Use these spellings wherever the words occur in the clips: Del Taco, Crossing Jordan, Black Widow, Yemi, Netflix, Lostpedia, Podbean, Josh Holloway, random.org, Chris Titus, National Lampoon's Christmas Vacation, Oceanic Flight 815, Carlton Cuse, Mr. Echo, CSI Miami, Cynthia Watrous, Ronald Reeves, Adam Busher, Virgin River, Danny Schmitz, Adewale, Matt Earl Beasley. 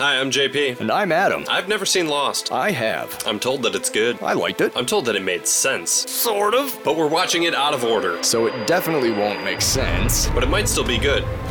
Hi, I'm JP. And I'm Adam. I've never seen Lost. I have. I'm told that it's good. I liked it. I'm told that it made sense. Sort of. But we're watching it out of order. So it definitely won't make sense. But it might still be good.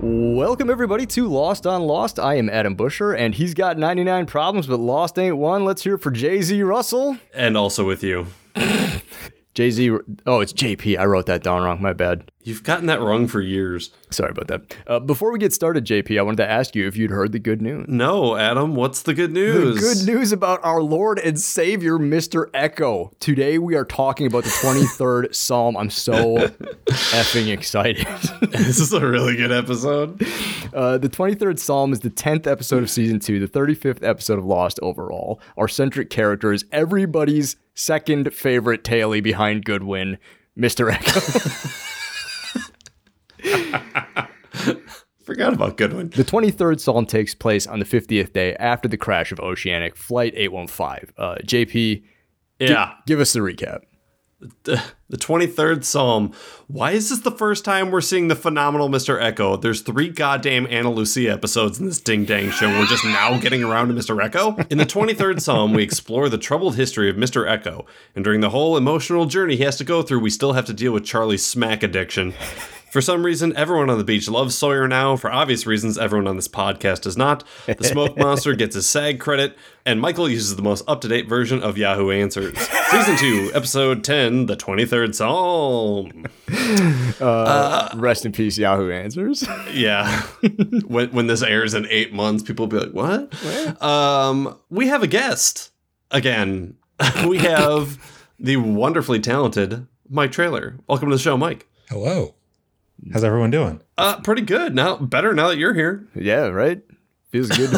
Welcome, everybody, to Lost on Lost. I am Adam Busher, and he's got 99 problems, but Lost ain't one. Let's hear it for Jay-Z Russell. And also with you. Jay-Z, oh, it's JP. I wrote that down wrong. My bad. You've gotten that wrong for years. Sorry about that. Before we get started, JP, I wanted to ask you if you'd heard the good news. No, Adam. What's the good news? The good news about our Lord and Savior, Mr. Echo. Today, we are talking about the 23rd Psalm. I'm so effing excited. This is a really good episode. The 23rd Psalm is the 10th episode of Season 2, the 35th episode of Lost overall. Our centric character is everybody's second favorite tailie behind Goodwin, Mr. Echo. Forgot about Goodwin. The 23rd Psalm takes place on the 50th day after the crash of Oceanic Flight 815. JP, give us the recap. The 23rd Psalm. Why is this the first time we're seeing the phenomenal Mr. Echo? There's three goddamn Anna Lucia episodes in this ding-dang show. We're just now getting around to Mr. Echo. In the 23rd Psalm, we explore the troubled history of Mr. Echo. And during the whole emotional journey he has to go through, we still have to deal with Charlie's smack addiction. For some reason, everyone on the beach loves Sawyer now. For obvious reasons, everyone on this podcast does not. The Smoke Monster gets his SAG credit, and Michael uses the most up-to-date version of Yahoo Answers. Season 2, Episode 10, the 23rd Psalm. Rest in peace, Yahoo Answers. Yeah. When this airs in 8 months, people will be like, what? Where? We have a guest. Again, we have the wonderfully talented Mike Traylor. Welcome to the show, Mike. Hello. How's everyone doing? Pretty good. Better now that you're here. Yeah, right? Feels good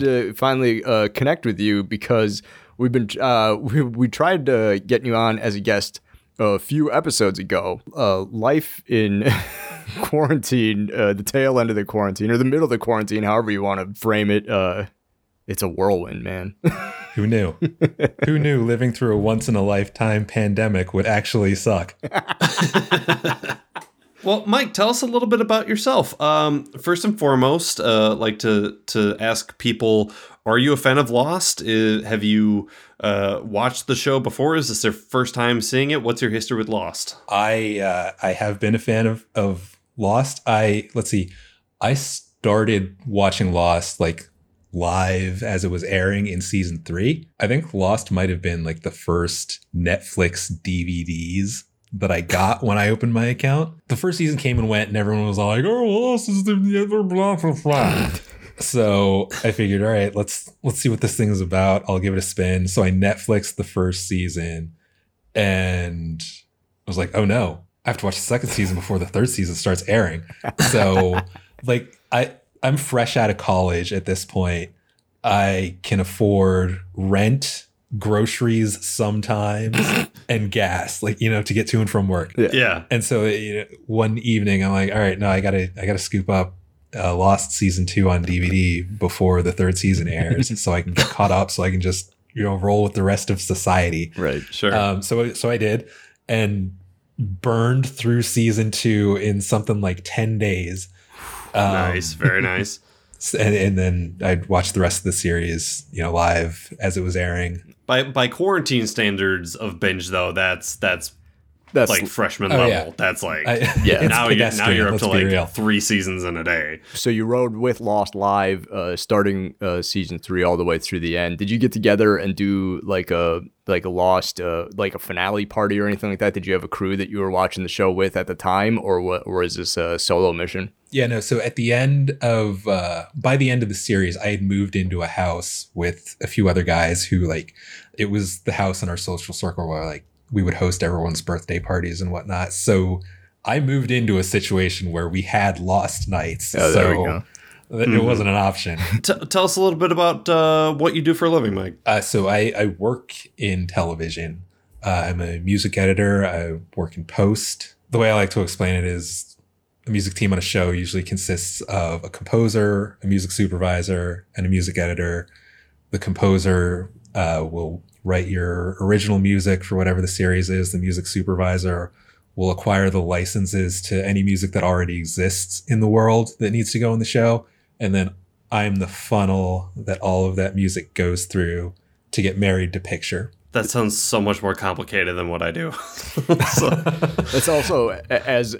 to finally connect with you, because we've been we tried to get you on as a guest a few episodes ago. Life in quarantine, the tail end of the quarantine or the middle of the quarantine, however you want to frame it, it's a whirlwind, man. Who knew? Who knew living through a once in a lifetime pandemic would actually suck? Well, Mike, tell us a little bit about yourself. First and foremost, like to ask people, are you a fan of Lost? Have you watched the show before? Is this their first time seeing it? What's your history with Lost? I have been a fan of Lost. I started watching Lost like live as it was airing in season 3. I think Lost might have been like the first Netflix DVDs that I got when I opened my account. The first season came and went, and everyone was all like, "Oh, Lost is the other blah blah blah." So I figured, all right, let's see what this thing is about. I'll give it a spin. So I Netflixed the first season, and I was like, "Oh no, I have to watch the second season before the third season starts airing." So, like, I'm fresh out of college at this point. I can afford rent, groceries sometimes, and gas, like, you know, to get to and from work. Yeah. And so, you know, one evening I'm like, all right, no, I gotta scoop up Lost season 2 on DVD before the third season airs, so I can get caught up, so I can just, you know, roll with the rest of society. Right. Sure. So I did, and burned through season 2 in something like 10 days. Nice. Very nice. And then I'd watch the rest of the series, you know, live as it was airing. By quarantine standards of binge, though, that's like freshman level. Yeah. That's like, yeah. Now you're up to like real. 3 seasons in a day. So you rode with Lost live, starting season 3 all the way through the end. Did you get together and do like a Lost like a finale party or anything like that? Did you have a crew that you were watching the show with at the time, or is this a solo mission? Yeah, no. So at the end of by the end of the series, I had moved into a house with a few other guys who, like, it was the house in our social circle where, like, we would host everyone's birthday parties and whatnot. So I moved into a situation where we had Lost nights. Oh, so It wasn't an option. Tell us a little bit about what you do for a living, Mike. So I work in television. I'm a music editor. I work in post. The way I like to explain it is the music team on a show usually consists of a composer, a music supervisor, and a music editor. The composer will write your original music for whatever the series is. The music supervisor will acquire the licenses to any music that already exists in the world that needs to go in the show. And then I'm the funnel that all of that music goes through to get married to picture. That sounds so much more complicated than what I do. That's also, as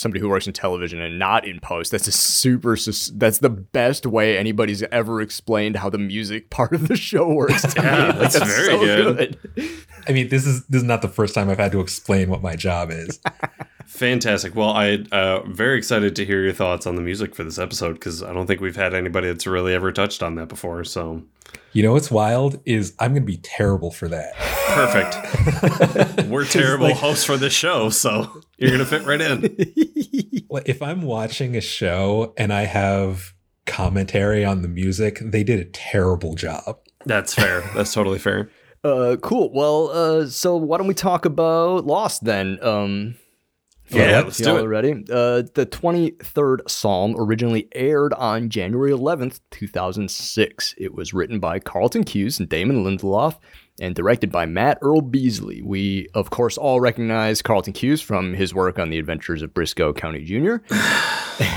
somebody who works in television and not in post, that's the best way anybody's ever explained how the music part of the show works. Yeah, that's very so good. I mean, this is not the first time I've had to explain what my job is. Fantastic. Well, I'm very excited to hear your thoughts on the music for this episode, because I don't think we've had anybody that's really ever touched on that before. So, you know what's wild is I'm going to be terrible for that. Perfect. We're terrible hosts for this show, so you're going to fit right in. If I'm watching a show and I have commentary on the music, they did a terrible job. That's fair. That's totally fair. Cool. Well, so why don't we talk about Lost then? Yeah, let's do it. Ready? The 23rd Psalm originally aired on January 11th, 2006. It was written by Carlton Cuse and Damon Lindelof and directed by Matt Earl Beasley. We, of course, all recognize Carlton Cuse from his work on The Adventures of Brisco County, Jr.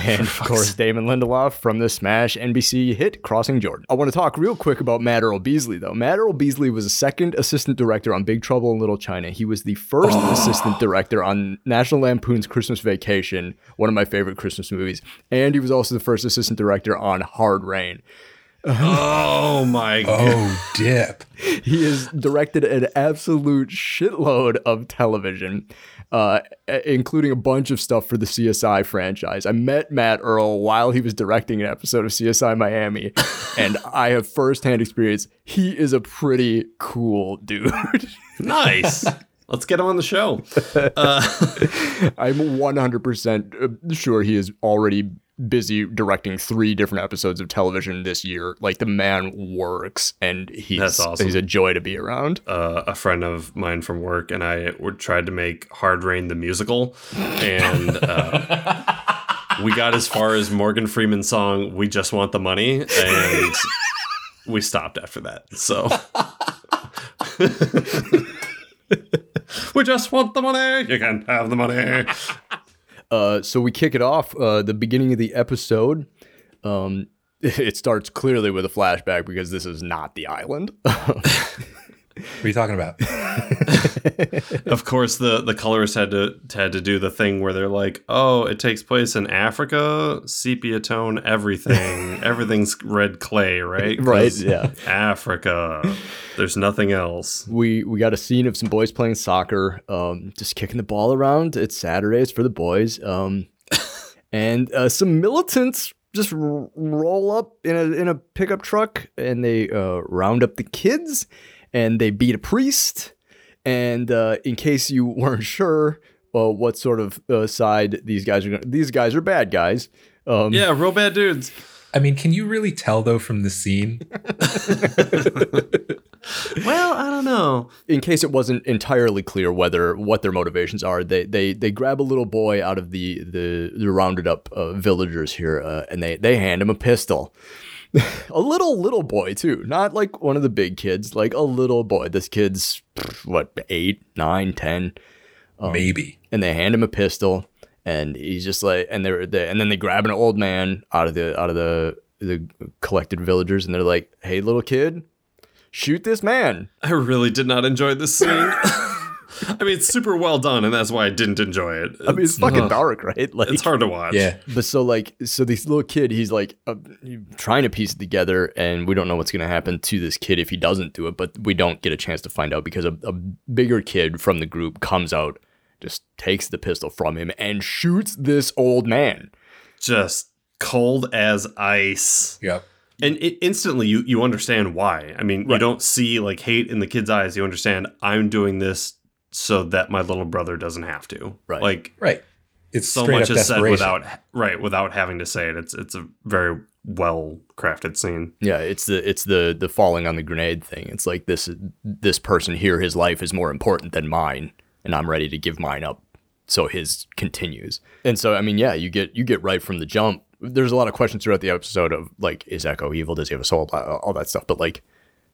And, of course, Damon Lindelof from the smash NBC hit Crossing Jordan. I want to talk real quick about Matt Earl Beasley, though. Matt Earl Beasley was a second assistant director on Big Trouble in Little China. He was the first assistant director on National Lampoon's Christmas Vacation, one of my favorite Christmas movies. And he was also the first assistant director on Hard Rain. Oh my god. Oh, dip. He has directed an absolute shitload of television, including a bunch of stuff for the CSI franchise. I met Matt Earl while he was directing an episode of CSI Miami, and I have firsthand experience. He is a pretty cool dude. Nice. Let's get him on the show. I'm 100% sure he is already busy directing 3 different episodes of television this year. Like, the man works, and he's awesome. He's a joy to be around. A friend of mine from work and I tried to make Hard Rain the musical, and we got as far as Morgan Freeman's song "We Just Want the Money," and we stopped after that. So we just want the money. You can have the money. So we kick it off, the beginning of the episode. It starts clearly with a flashback, because this is not the island. What are you talking about? Of course, the colorists had to do the thing where they're like, oh, it takes place in Africa, sepia tone, everything. Everything's red clay, right? Right, yeah. Africa. There's nothing else. We got a scene of some boys playing soccer, just kicking the ball around. It's Saturdays for the boys. And some militants just roll up in a pickup truck, and they round up the kids. And they beat a priest. And in case you weren't sure what sort of side these guys are going, these guys are bad guys. Yeah, real bad dudes. I mean, can you really tell, though, from the scene? Well, I don't know. In case it wasn't entirely clear what their motivations are, they grab a little boy out of the rounded up villagers here, and they hand him a pistol. A little boy, too. Not like one of the big kids, like a little boy. This kid's, 8, 9, 10. Maybe. And they hand him a pistol, and he's just like, and then they grab an old man out of the collected villagers, and they're like, hey, little kid, shoot this man. I really did not enjoy this scene. I mean, it's super well done, and that's why I didn't enjoy it. I mean, it's fucking dark, right? Like, it's hard to watch. Yeah. But so this little kid, he's like trying to piece it together, and we don't know what's going to happen to this kid if he doesn't do it, but we don't get a chance to find out, because a bigger kid from the group comes out, just takes the pistol from him, and shoots this old man. Just cold as ice. Yep. And instantly you understand why. I mean, right. You don't see like hate in the kid's eyes. You understand, I'm doing this so that my little brother doesn't have to. Right. Like, right. it's so much is said without having to say it. It's a very well crafted scene. Yeah, it's the falling on the grenade thing. It's like this person here, his life is more important than mine, and I'm ready to give mine up so his continues. And so, I mean, yeah, you get right from the jump. There's a lot of questions throughout the episode of, like, is Echo evil? Does he have a soul? All that stuff. But, like,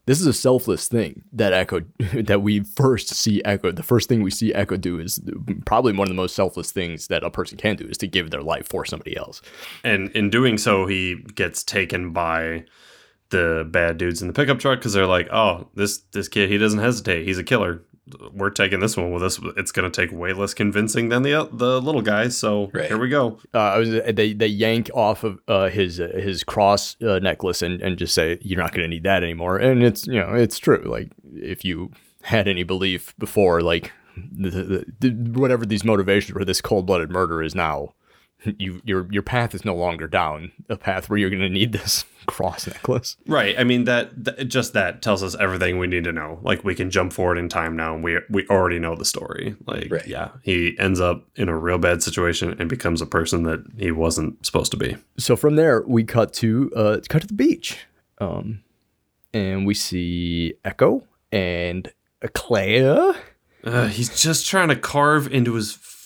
this is a selfless thing that Echo, that we first see Echo. The first thing we see Echo do is probably one of the most selfless things that a person can do, is to give their life for somebody else. And in doing so, he gets taken by the bad dudes in the pickup truck, because they're like, oh, this kid, he doesn't hesitate. He's a killer. We're taking this one with us. It's going to take way less convincing than the little guy. So right. Here we go. They yank off of his cross necklace and just say, you're not going to need that anymore. And it's, you know, it's true. Like, if you had any belief before, like whatever these motivations for this cold-blooded murder is now, your path is no longer down a path where you're going to need this cross necklace. Right. I mean, that tells us everything we need to know. Like, we can jump forward in time now, and we already know the story. Like, right. Yeah, he ends up in a real bad situation and becomes a person that he wasn't supposed to be. So from there, we cut to the beach, and we see Echo and Claire. He's just trying to carve into his fucking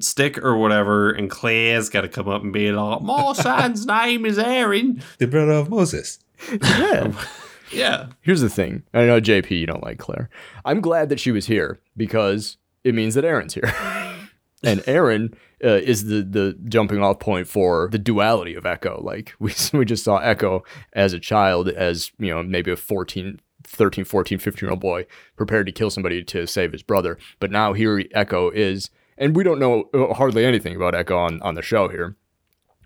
stick or whatever, and Claire's got to come up and be like, my son's name is Aaron, the brother of Moses. Yeah. Yeah. Here's the thing. I know, JP, you don't like Claire. I'm glad that she was here, because it means that Aaron's here. And Aaron is the jumping off point for the duality of Echo. Like, we just saw Echo as a child, as, you know, maybe a 13, 14, 15-year-old boy prepared to kill somebody to save his brother. But now here Echo is... And we don't know hardly anything about Echo on the show here,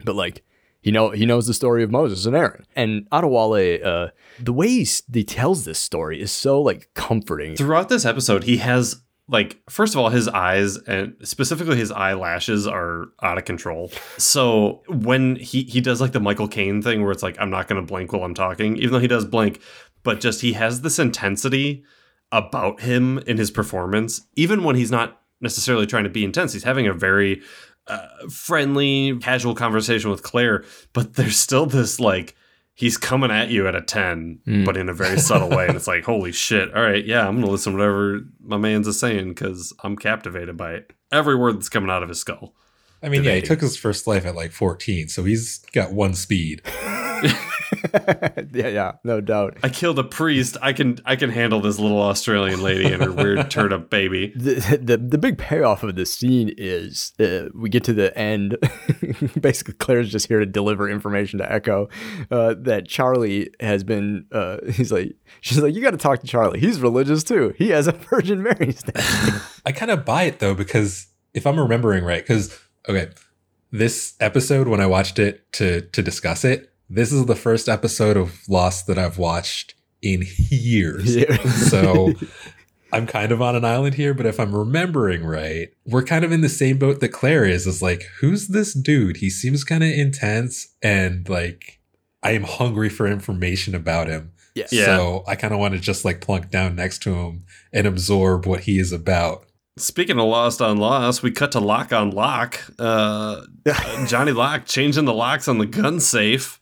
but, like, he knows the story of Moses and Aaron. And Adewale, the way he tells this story is so, like, comforting. Throughout this episode, he has, like, first of all, his eyes, and specifically his eyelashes, are out of control. So when he does, like, the Michael Caine thing where it's like, I'm not going to blink while I'm talking, even though he does blink, but just he has this intensity about him in his performance, even when he's not necessarily trying to be intense. He's having a very friendly, casual conversation with Claire, but there's still this, like, he's coming at you at a 10, but in a very subtle way. And it's like, holy shit. All right. Yeah. I'm going to listen to whatever my man's is saying, because I'm captivated by it. Every word that's coming out of his skull. I mean, yeah, he took his first life at like 14, so he's got one speed. Yeah, no doubt. I killed a priest. I can handle this little Australian lady and her weird turnip baby. The big payoff of this scene is we get to the end. Basically, Claire's just here to deliver information to Echo that Charlie has been. She's like, you got to talk to Charlie. He's religious too. He has a Virgin Mary statue. I kind of buy it though, because if I'm remembering right, because okay, this episode when I watched it to discuss it. This is the first episode of Lost that I've watched in years. Yeah. So I'm kind of on an island here, but if I'm remembering right, we're kind of in the same boat that Claire is. It's like, who's this dude? He seems kind of intense, and, like, I am hungry for information about him. Yeah. So I kind of want to just, like, plunk down next to him and absorb what he is about. Speaking of Lost on Lost, we cut to Lock on Lock. Johnny Lock changing the locks on the gun safe.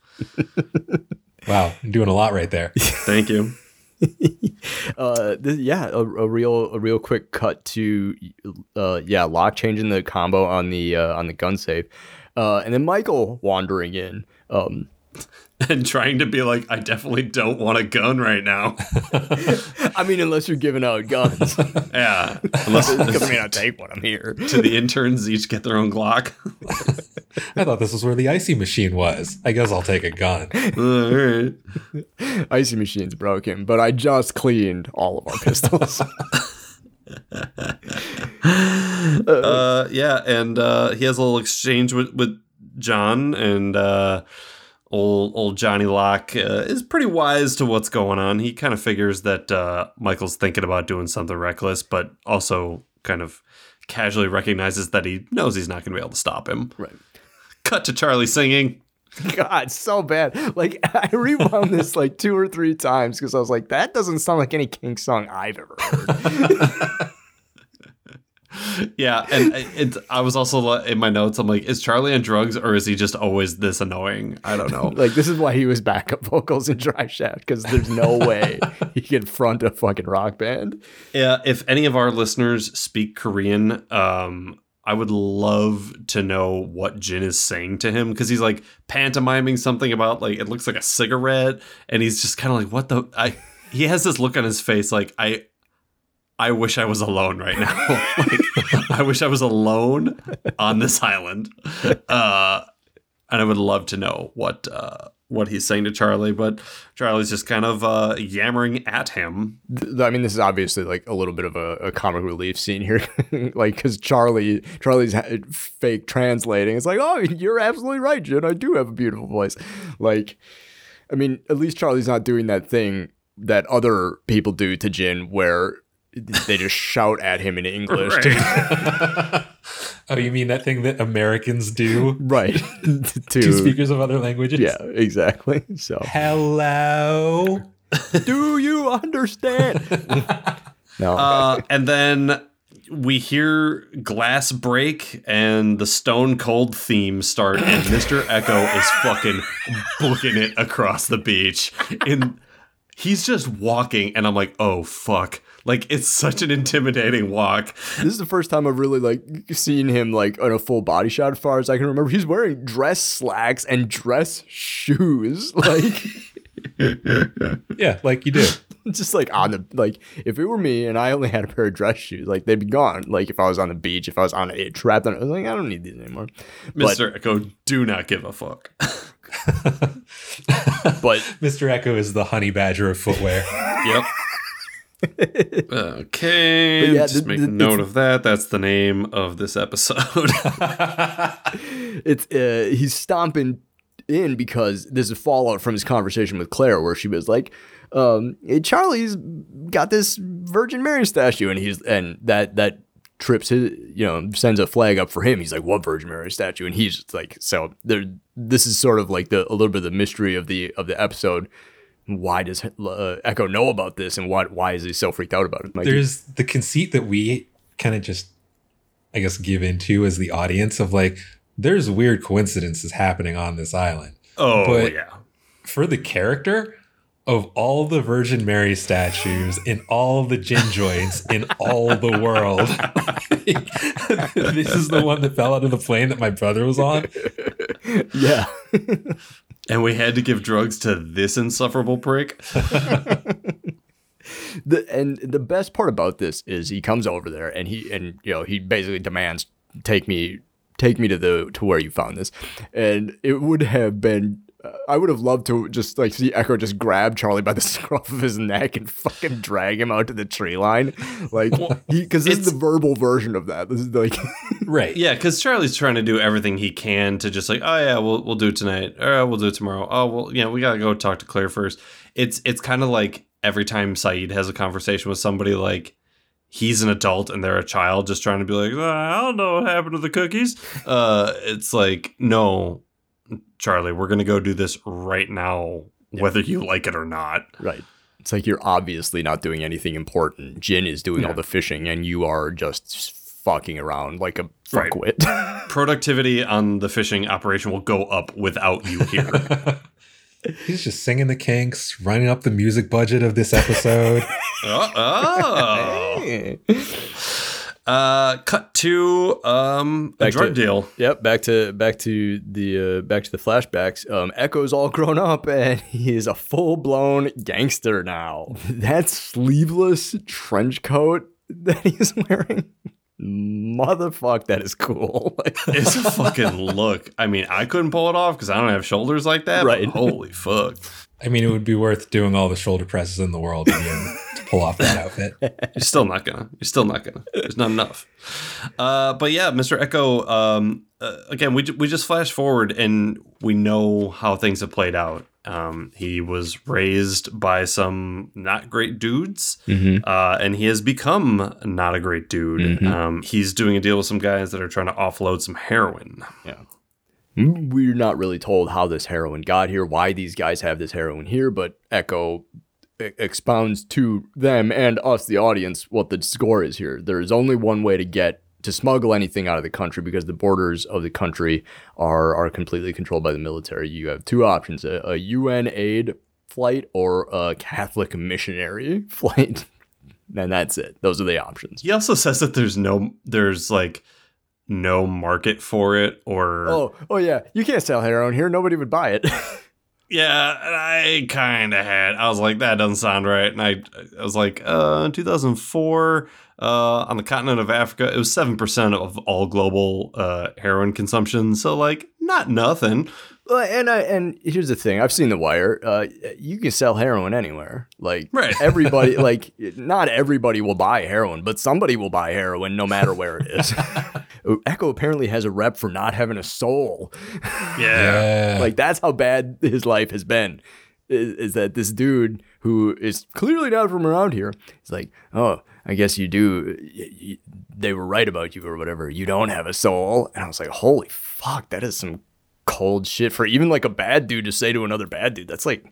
Wow, I'm doing a lot right there. Thank you. A real quick cut to Locke changing the combo on the gun safe, and then Michael wandering in and trying to be like, I definitely don't want a gun right now. I mean, unless you're giving out guns. Yeah, unless I mean, I take one. I'm here. To the interns, each get their own Glock. I thought this was where the icy machine was. I guess I'll take a gun. Icy machine's broken, but I just cleaned all of our pistols. He has a little exchange with John, and old Johnny Locke is pretty wise to what's going on. He kind of figures that Michael's thinking about doing something reckless, but also kind of casually recognizes that he knows he's not going to be able to stop him. Right. Cut to Charlie singing. God, so bad. Like, I rewound this like 2 or 3 times because I was like, that doesn't sound like any King song I've ever heard. Yeah, and I was also in my notes, I'm like, is Charlie on drugs or is he just always this annoying? I don't know. Like, this is why he was backup vocals in Drive Shaft, because there's no way he can front a fucking rock band. Yeah, if any of our listeners speak Korean, I would love to know what Jin is saying to him, because he's like pantomiming something about like it looks like a cigarette, and he's just kind of like, what the? He has this look on his face like I wish I was alone right now. Like, I wish I was alone on this island, and I would love to know what he's saying to Charlie, but Charlie's just kind of yammering at him. I mean, this is obviously like a little bit of a comic relief scene here, like because Charlie's fake translating. It's like, oh, you're absolutely right, Jin. I do have a beautiful voice. Like, I mean, at least Charlie's not doing that thing that other people do to Jin where they just shout at him in English. Right. Oh, you mean that thing that Americans do? Right. To speakers of other languages? Yeah, exactly. So, hello? Do you understand? No. And then we hear glass break and the Stone Cold theme start, and Mr. Echo is fucking booking it across the beach. And he's just walking, and I'm like, oh, fuck. Like, it's such an intimidating walk. This is the first time I've really, like, seen him, like, on a full body shot as far as I can remember. He's wearing dress slacks and dress shoes. Like, yeah, like you do. Just, like, on the, like, if it were me and I only had a pair of dress shoes, like, they'd be gone. Like, if I was on the beach, if I was on a trapped on it, I was like, I don't need these anymore. Mr. Echo, do not give a fuck. But Mr. Echo is the honey badger of footwear. Yep. Okay, yeah, just make note of that. That's the name of this episode. It's he's stomping in because there's a fallout from his conversation with Claire where she was like, Charlie's got this Virgin Mary statue, and that trips his, you know, sends a flag up for him. He's like, what Virgin Mary statue? And he's like, so there. This is sort of like a little bit of the mystery of the episode. Why does Echo know about this, and why is he so freaked out about it? Mikey? There's the conceit that we kind of just, I guess, give into as the audience of like, there's weird coincidences happening on this island. Oh, but yeah. For the character of all the Virgin Mary statues in all the gin joints in all the world, this is the one that fell out of the plane that my brother was on. Yeah. And we had to give drugs to this insufferable prick. And the best part about this is he comes over there and he basically demands, take me to where you found this. And it would have been, I would have loved to just like see Echo just grab Charlie by the scruff of his neck and fucking drag him out to the tree line. Like, because this is the verbal version of that. This is like, right. Yeah. Because Charlie's trying to do everything he can to just like, oh yeah, we'll do it tonight. All right, we'll do it tomorrow. Oh, well, yeah, we got to go talk to Claire first. It's kind of like every time Saeed has a conversation with somebody, like, he's an adult and they're a child just trying to be like, I don't know what happened to the cookies. It's like, no, Charlie, we're going to go do this right now, whether you like it or not. Right. It's like, you're obviously not doing anything important. Jin is doing all the fishing and you are just fucking around like a fuckwit. Right. Productivity on the fishing operation will go up without you here. He's just singing the Kinks, running up the music budget of this episode. Oh. Cut to a drug deal. Yep, back to the flashbacks. Echo's all grown up and he is a full blown gangster now. That sleeveless trench coat that he's wearing, motherfuck, that is cool. It's a fucking look. I mean, I couldn't pull it off because I don't have shoulders like that. Right? But holy fuck. I mean, it would be worth doing all the shoulder presses in the world to pull off that outfit. You're still not gonna. There's not enough. But yeah, Mr. Echo, again, we just flash forward and we know how things have played out. He was raised by some not great dudes, and he has become not a great dude. Mm-hmm. He's doing a deal with some guys that are trying to offload some heroin. Yeah. We're not really told how this heroin got here, why these guys have this heroin here, but Echo expounds to them and us, the audience, what the score is here. There is only one way to get to smuggle anything out of the country, because the borders of the country are completely controlled by the military. You have two options, a UN aid flight or a Catholic missionary flight. And that's it. Those are the options. He also says that there's no market for it, or oh yeah, you can't sell heroin here. Nobody would buy it. Yeah, I kind of had. I was like, that doesn't sound right. And I was like, in 2004, on the continent of Africa, it was 7% of all global heroin consumption. So, like, not nothing. And here's the thing. I've seen The Wire. You can sell heroin anywhere. Like, right. Everybody, like, not everybody will buy heroin, but somebody will buy heroin no matter where it is. Echo apparently has a rep for not having a soul. Yeah. Like, that's how bad his life has been. Is that this dude who is clearly not from around here is like, oh, I guess you do. They were right about you or whatever. You don't have a soul. And I was like, holy fuck, that is some cold shit for even like a bad dude to say to another bad dude. That's like,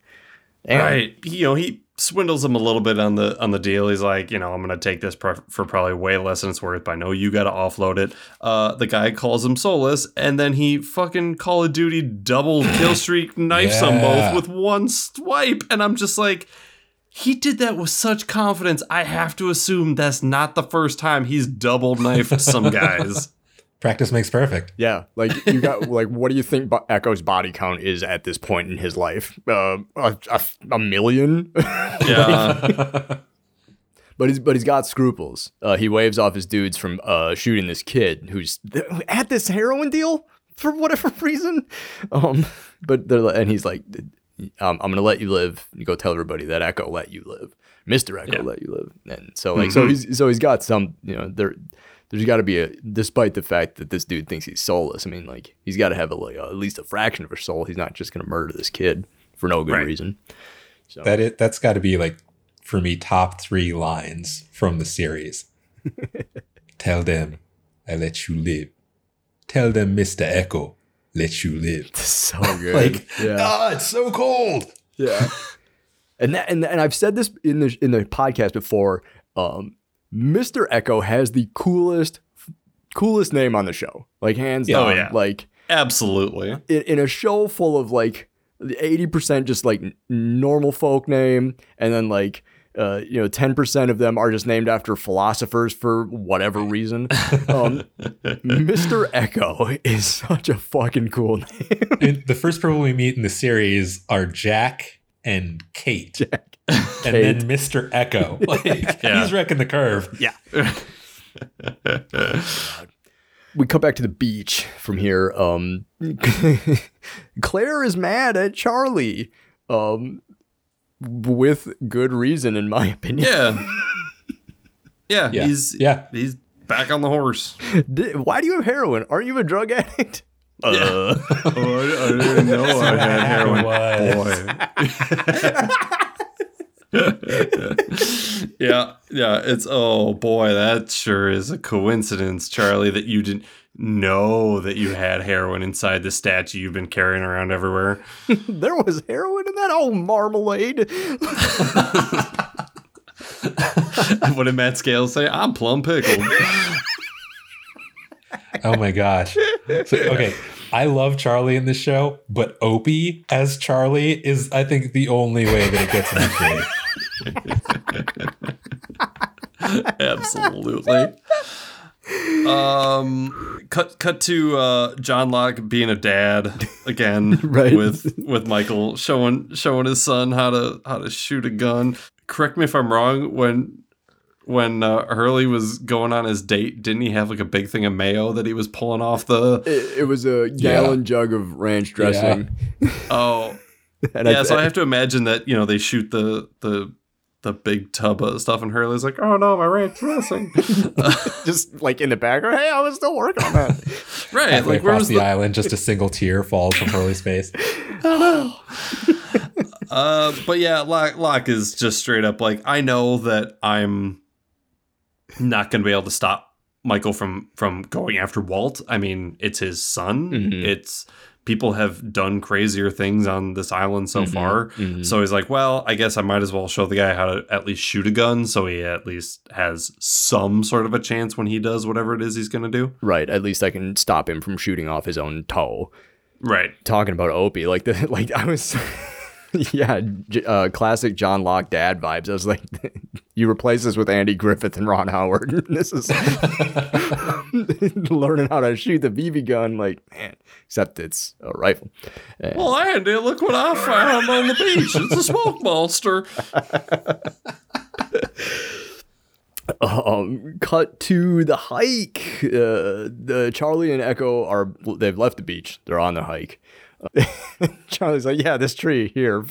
damn. Right. You know, he swindles him a little bit on the deal. He's like, you know, I'm going to take this for probably way less than it's worth, but I know you got to offload it. The guy calls him soulless, and then he fucking Call of Duty double kill streak knifes them both with one swipe. And I'm just like, he did that with such confidence. I have to assume that's not the first time he's double knifed some guys. Practice makes perfect. Yeah. Like, you got, like, what do you think Echo's body count is at this point in his life? A million? Yeah. But he's got scruples. He waves off his dudes from shooting this kid who's at this heroin deal for whatever reason. And he's like, I'm going to let you live. You go tell everybody that Echo let you live. Mr. Echo let you live. And so, like, so he's got some, you know, there's got to be despite the fact that this dude thinks he's soulless, I mean, like, he's got to have at least a fraction of a soul. He's not just going to murder this kid for no good reason. So. That's got to be, like, for me, top three lines from the series. Tell them I let you live. Tell them Mr. Echo let you live. So good. Like, it's so cold. Yeah. And I've said this in the podcast before, Mr. Echo has the coolest name on the show, like, hands down. Yeah. Like, absolutely. In a show full of, like, 80% just, like, normal folk name, and then, like, 10% of them are just named after philosophers for whatever reason. Mr. Echo is such a fucking cool name. And the first people we meet in the series are Jack and Kate. And then Mr. Echo. Like, he's wrecking the curve. Yeah. We come back to the beach from here. Claire is mad at Charlie. With good reason, in my opinion. Yeah. Yeah. He's back on the horse. Why do you have heroin? Aren't you a drug addict? I didn't know I had heroin. Boy. yeah, it's, oh boy, that sure is a coincidence, Charlie, that you didn't know that you had heroin inside the statue you've been carrying around everywhere. There was heroin in that old marmalade. What did Matt Scales say? I'm plum pickled. Oh my gosh. So, okay, I love Charlie in this show, but Opie as Charlie is, I think, the only way that it gets me. Absolutely. Cut to John Locke being a dad again, right? With Michael showing his son how to shoot a gun. Correct me if I'm wrong. When Hurley was going on his date, didn't he have, like, a big thing of mayo that he was pulling off the? It was a gallon jug of ranch dressing. Yeah. Oh. So I have to imagine that, you know, they shoot the big tub of stuff, and Hurley's like, oh no, my ranch dressing. Just, like, in the background, hey, I was still working on that. Right. Halfway, like, across the island, just a single tear falls from Hurley's face. Oh no. But yeah, Locke is just straight up like, I know that I'm not going to be able to stop Michael from going after Walt. I mean, it's his son. Mm-hmm. It's people have done crazier things on this island so far. Mm-hmm. So he's like, well, I guess I might as well show the guy how to at least shoot a gun. So he at least has some sort of a chance when he does whatever it is he's going to do. Right. At least I can stop him from shooting off his own toe. Right. Talking about Opie, classic John Locke dad vibes. I was like, you replace this with Andy Griffith and Ron Howard. This is learning how to shoot the BB gun, like, man, except it's a rifle. And, well, Andy, look what I found on the beach. It's a smoke monster. Cut to the hike. Charlie and Echo they've left the beach. They're on their hike. Charlie's like, yeah, this tree here,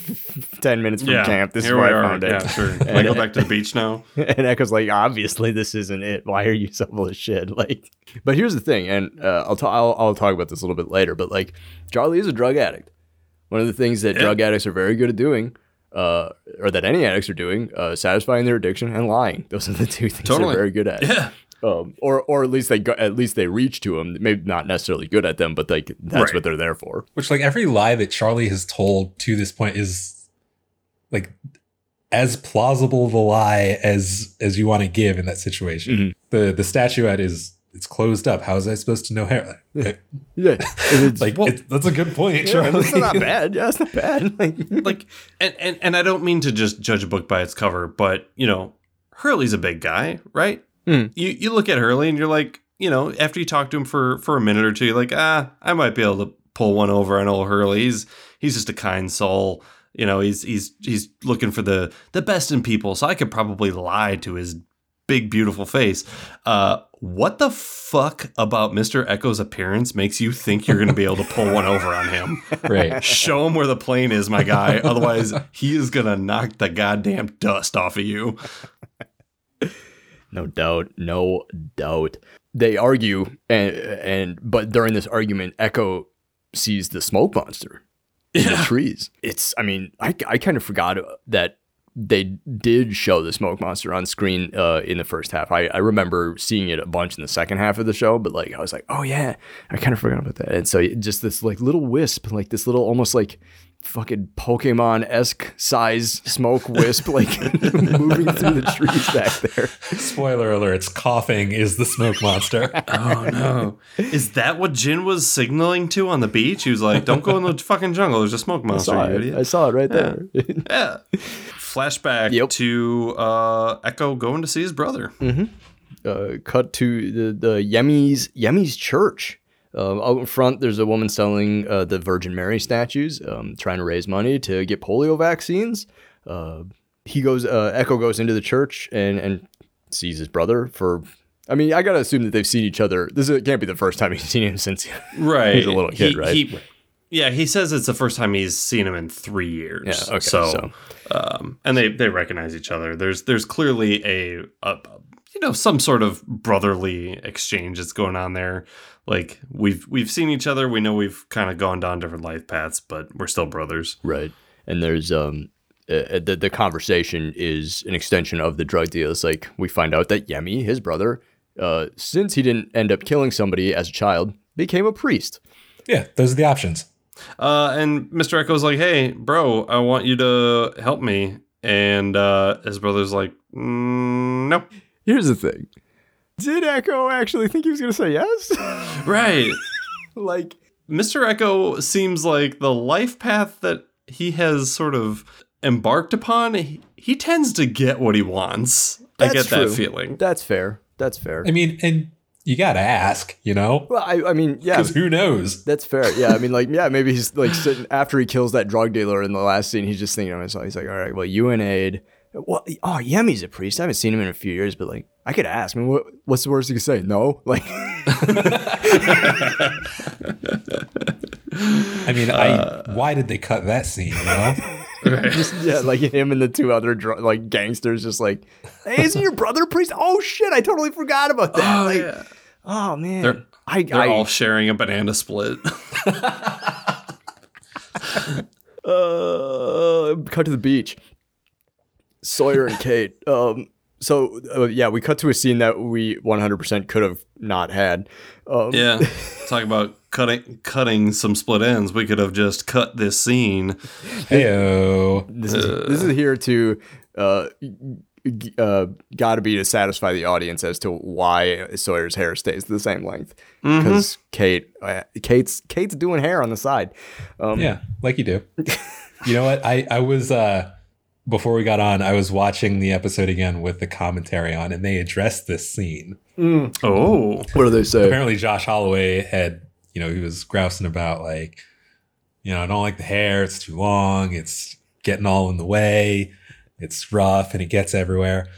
10 minutes from camp. This is where I found it. Yeah, sure. Can I go back to the beach now? And Echo's like, obviously this isn't it. Why are you so full of shit? Like, but here's the thing, and I'll talk about this a little bit later. But like, Charlie is a drug addict. One of the things that drug addicts are very good at doing, or that any addicts are doing, satisfying their addiction and lying. Those are the two things they're very good at. Yeah. Or at least they reach to him. Maybe not necessarily good at them, but like that's what they're there for. Which, like, every lie that Charlie has told to this point is like as plausible the lie as you want to give in that situation. Mm-hmm. The statuette is, it's closed up. How was I supposed to know hair? Yeah, like, well, that's a good point, Charlie. Yeah, that's not bad. Yeah, that's not bad. Like, and I don't mean to just judge a book by its cover, but you know, Hurley's a big guy, right? Mm. You look at Hurley and you're like, you know, after you talk to him for a minute or two, you're like, I might be able to pull one over on old Hurley. He's just a kind soul. You know, he's looking for the best in people. So I could probably lie to his big, beautiful face. What the fuck about Mr. Echo's appearance makes you think you're going to be able to pull one over on him? Right. Show him where the plane is, my guy. Otherwise, he is going to knock the goddamn dust off of you. No doubt. They argue, but during this argument, Echo sees the smoke monster in the trees. It's, I mean, I kind of forgot that they did show the smoke monster on screen in the first half. I remember seeing it a bunch in the second half of the show, but like, I was like, oh yeah, I kind of forgot about that. And so just this like little wisp, like this little almost like fucking Pokemon-esque size smoke wisp, like moving through the trees back there. Spoiler alert, it's coughing is the smoke monster. Oh no. Is that what Jin was signaling to on the beach? He was like, don't go in the fucking jungle, there's a smoke monster, you idiot. I saw it right there. Yeah. Flashback to Echo going to see his brother. Mm-hmm. Cut to the Yemi's church. Out front, there's a woman selling the Virgin Mary statues, trying to raise money to get polio vaccines. Echo goes into the church and sees his brother for... I mean, I got to assume that they've seen each other. It can't be the first time he's seen him since he was a little kid, right? He says it's the first time he's seen him in 3 years. Yeah, okay. So. And they recognize each other. There's clearly some sort of brotherly exchange that's going on there. Like, we've seen each other. We know we've kind of gone down different life paths, but we're still brothers. Right. And there's the conversation is an extension of the drug deal. It's like, we find out that Yemi, his brother, since he didn't end up killing somebody as a child, became a priest. Yeah, those are the options. And Mr. Echo's like, hey, bro, I want you to help me. And his brother's like, no. Here's the thing. Did Echo actually think he was going to say yes? Right. Like, Mr. Echo seems like the life path that he has sort of embarked upon, he tends to get what he wants. I get that feeling. That's fair. I mean, and you got to ask, you know? Well, I mean, yeah. Because who knows? That's fair. Yeah, I mean, like, yeah, maybe he's like sitting after he kills that drug dealer in the last scene, he's just thinking to himself, he's like, all right, well, you and Aid. Well, Yemi's a priest. I haven't seen him in a few years, but like, I could ask. I mean, what's the worst he could say? No, like. I mean, why did they cut that scene? You know? Right. Like him and the two other like gangsters, just like, hey, isn't your brother a priest? Oh shit, I totally forgot about that. Oh, like, yeah. Oh man, they're all sharing a banana split. Cut to the beach. Sawyer and Kate. We cut to a scene that we 100% could have not had. Talk about cutting some split ends, we could have just cut this scene. Heyo. This is here to gotta be to satisfy the audience as to why Sawyer's hair stays the same length, because Kate's doing hair on the side. Yeah, like you do. You know what? I was before we got on, I was watching the episode again with the commentary on, and they addressed this scene. Oh, what do they say? Apparently, Josh Holloway had, you know, he was grousing about, like, you know, I don't like the hair. It's too long. It's getting all in the way. It's rough and it gets everywhere.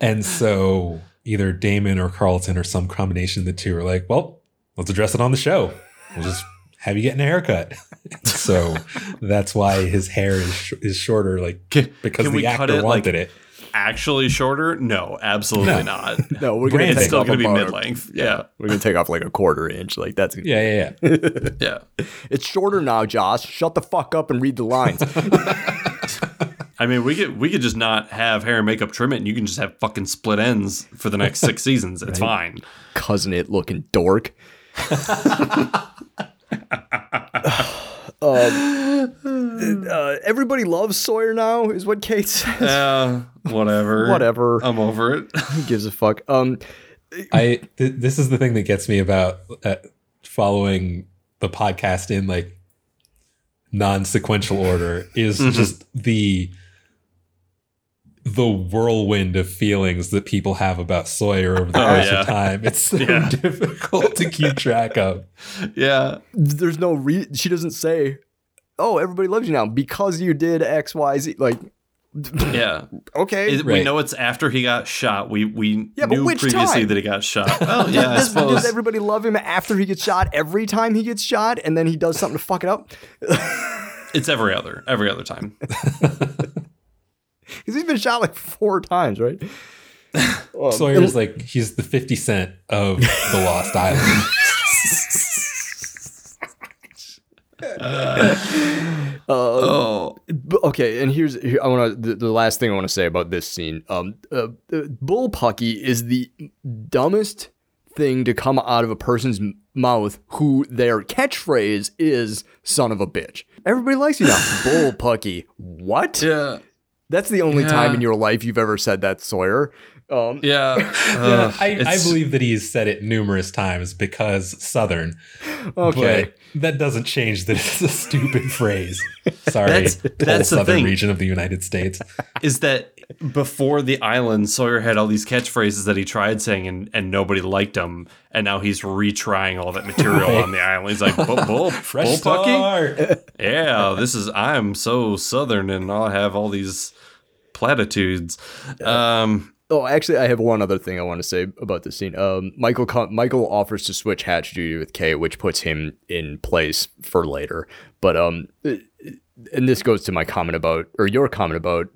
And so either Damon or Carlton or some combination of the two are like, well, let's address it on the show. We'll just have you getting a haircut. So that's why his hair is shorter, like, because the actor wanted it. Actually shorter? No, absolutely not. No, we're going to take off mid-length. Yeah. We're going to take off like a quarter inch. Like, that's yeah. It's shorter now, Josh. Shut the fuck up and read the lines. I mean, we could just not have hair and makeup trim it, and you can just have fucking split ends for the next 6 seasons. It's fine. Cousin it looking dork. Everybody loves Sawyer now, is what Kate says. Whatever. I'm over it. Who gives a fuck? This is the thing that gets me about following the podcast in, like, non-sequential order is just the whirlwind of feelings that people have about Sawyer over the course of time. It's so difficult to keep track of. Yeah. There's no reason. She doesn't say, oh, everybody loves you now because you did X, Y, Z. Like, yeah. Okay. We know it's after he got shot. We knew previously that he got shot. Oh, yeah, I suppose. Does everybody love him after he gets shot every time he gets shot and then he does something to fuck it up? It's every other time. Because he's been shot like 4 times, right? Sawyer's like, he's the 50 Cent of the Lost Island. Okay, and here I want to. The last thing I want to say about this scene, Bullpucky is the dumbest thing to come out of a person's mouth who their catchphrase is "son of a bitch." Everybody likes you now, Bullpucky. What? Yeah. That's the only time in your life you've ever said that, Sawyer. I believe that he's said it numerous times because Southern. Okay. But that doesn't change that it's a stupid phrase. Sorry. That's the Southern region of the United States. Is that before the island, Sawyer had all these catchphrases that he tried saying and nobody liked them. And now he's retrying all that material on the island. He's like, Bullpucky? Yeah, I'm so Southern and I'll have all these platitudes. Actually, I have one other thing I want to say about this scene. Michael offers to switch hatch duty with Kay, which puts him in place for later. But and this goes to my comment about, or your comment about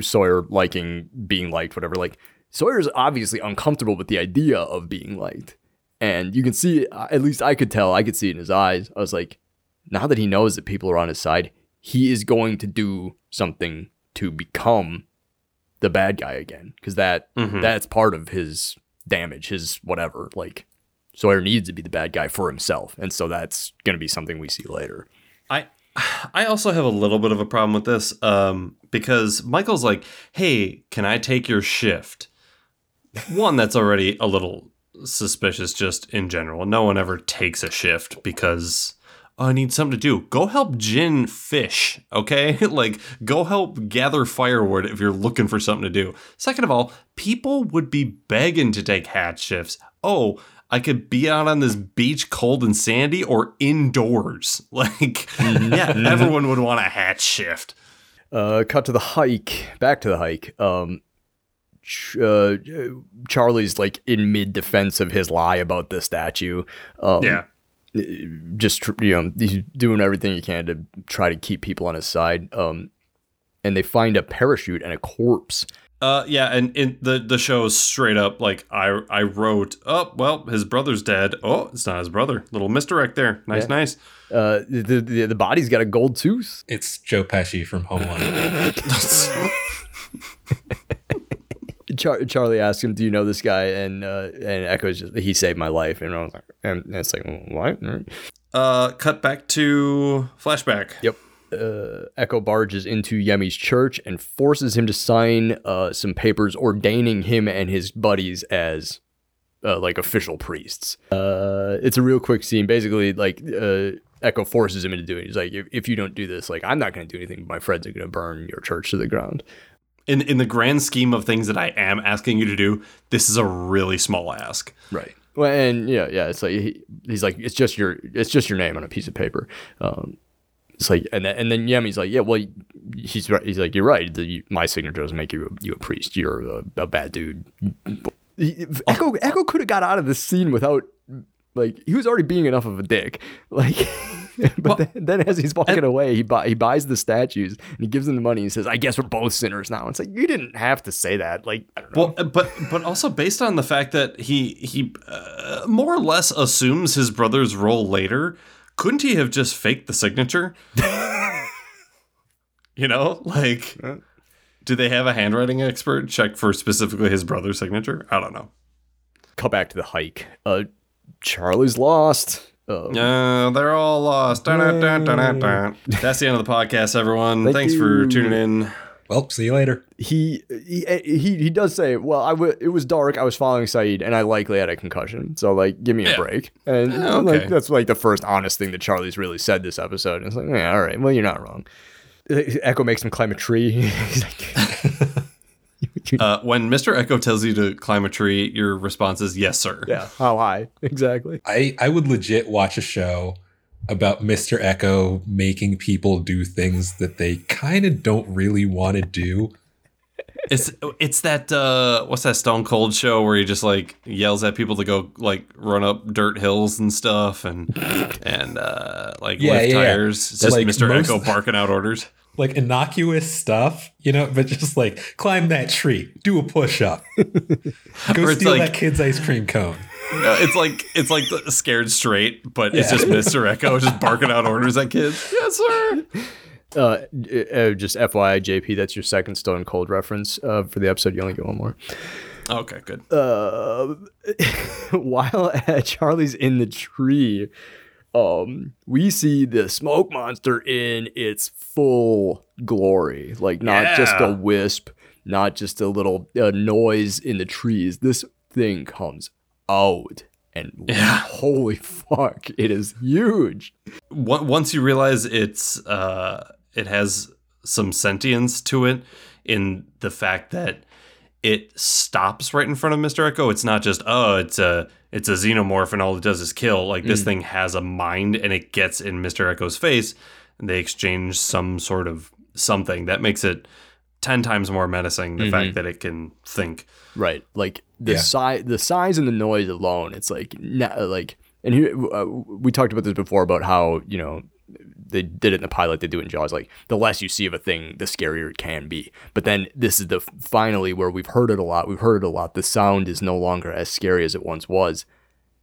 Sawyer liking being liked, whatever. Like, Sawyer's obviously uncomfortable with the idea of being liked. And you can see, at least I could tell, I could see it in his eyes. I was like, now that he knows that people are on his side, he is going to do something to become the bad guy again. Because that's part of his damage, his whatever. Like, Sawyer needs to be the bad guy for himself. And so that's going to be something we see later. I also have a little bit of a problem with this because Michael's like, hey, can I take your shift? One, that's already a little suspicious just in general. No one ever takes a shift because, oh, I need something to do. Go help Jin fish, okay? Like, go help gather firewood if you're looking for something to do. Second of all, people would be begging to take hat shifts. Oh, I could be out on this beach cold and sandy or indoors. Like, yeah, everyone would want a hat shift. Cut to the hike. Back to the hike. Charlie's, like, in mid-defense of his lie about the statue. Yeah. Just, you know, he's doing everything he can to try to keep people on his side. And they find a parachute and a corpse. And in the show is straight up like, I wrote, oh, well, his brother's dead. Oh, it's not his brother. Little misdirect there. Nice. The body's got a gold tooth. It's Joe Pesci from Home Alone. Charlie asked him, "Do you know this guy?" And Echo's just, "He saved my life." And I was like, and it's like, what? Cut back to flashback. Yep. Echo barges into Yemi's church and forces him to sign some papers ordaining him and his buddies as like official priests. It's a real quick scene. Basically, like Echo forces him into doing it. He's like, if you don't do this, like I'm not going to do anything. My friends are going to burn your church to the ground. In the grand scheme of things that I am asking you to do, this is a really small ask. Right. Well, and yeah. It's like he's like, it's just your name on a piece of paper. It's like, and then Yemi's like, yeah, well, he's right. He's like, you're right. My signature doesn't make you a priest. You're a bad dude. Echo could have got out of this scene without, like, he was already being enough of a dick. Like, but then as he's walking away, he buys the statues and he gives them the money and says, "I guess we're both sinners now." It's like, you didn't have to say that. Like, I don't know. Well, but also based on the fact that he more or less assumes his brother's role later, couldn't he have just faked the signature? You know, like, do they have a handwriting expert check for specifically his brother's signature? I don't know. Cut back to the hike. Charlie's lost. They're all lost. Dun, dun, dun, dun, dun. That's the end of the podcast, everyone. Thanks for tuning in. Well, see you later. He does say, well, it was dark. I was following Saeed, and I likely had a concussion. So, like, give me a break. And like, that's, like, the first honest thing that Charlie's really said this episode. And it's like, yeah, all right. Well, you're not wrong. Echo makes him climb a tree. He's like, when Mr. Echo tells you to climb a tree, your response is, yes, sir. Yeah. How high? Exactly. I would legit watch a show about Mr. Echo making people do things that they kind of don't really want to do. It's that what's that Stone Cold show where he just like yells at people to go like run up dirt hills and stuff and like lift tires. It's just like Mr. Echo barking out orders. Like innocuous stuff, you know, but just like climb that tree, do a push up, go steal like, that kid's ice cream cone. No, it's like Scared Straight, but it's just Mr. Echo just barking out orders at kids. Yes, sir. Just FYI, JP, that's your second Stone Cold reference for the episode. You only get one more. Okay, good. While Charlie's in the tree, we see the smoke monster in its full glory. Like not just a wisp, not just a little noise in the trees. This thing comes out and holy fuck, it is huge. Once you realize it has some sentience to it, in the fact that it stops right in front of Mr. Echo. It's not just it's a xenomorph and all it does is kill. Like this thing has a mind and it gets in Mr. Echo's face and they exchange some sort of something that makes it 10 times more menacing, the fact that it can think. Right. Like the size and the noise alone, it's like, and here, we talked about this before about how, you know, they did it in the pilot, they do it in Jaws. Like the less you see of a thing, the scarier it can be. But then this is finally where we've heard it a lot. The sound is no longer as scary as it once was.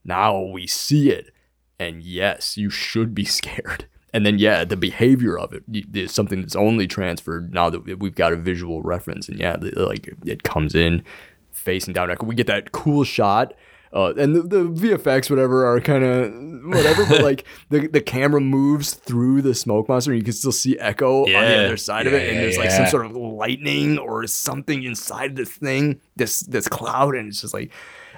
Now we see it. And yes, you should be scared. And then, the behavior of it is something that's only transferred now that we've got a visual reference. And like it comes in facing down. We get that cool shot. And the VFX, whatever, are kind of whatever. But like the camera moves through the smoke monster and you can still see Echo on the other side of it. And there's like some sort of lightning or something inside this thing, this cloud. And it's just like,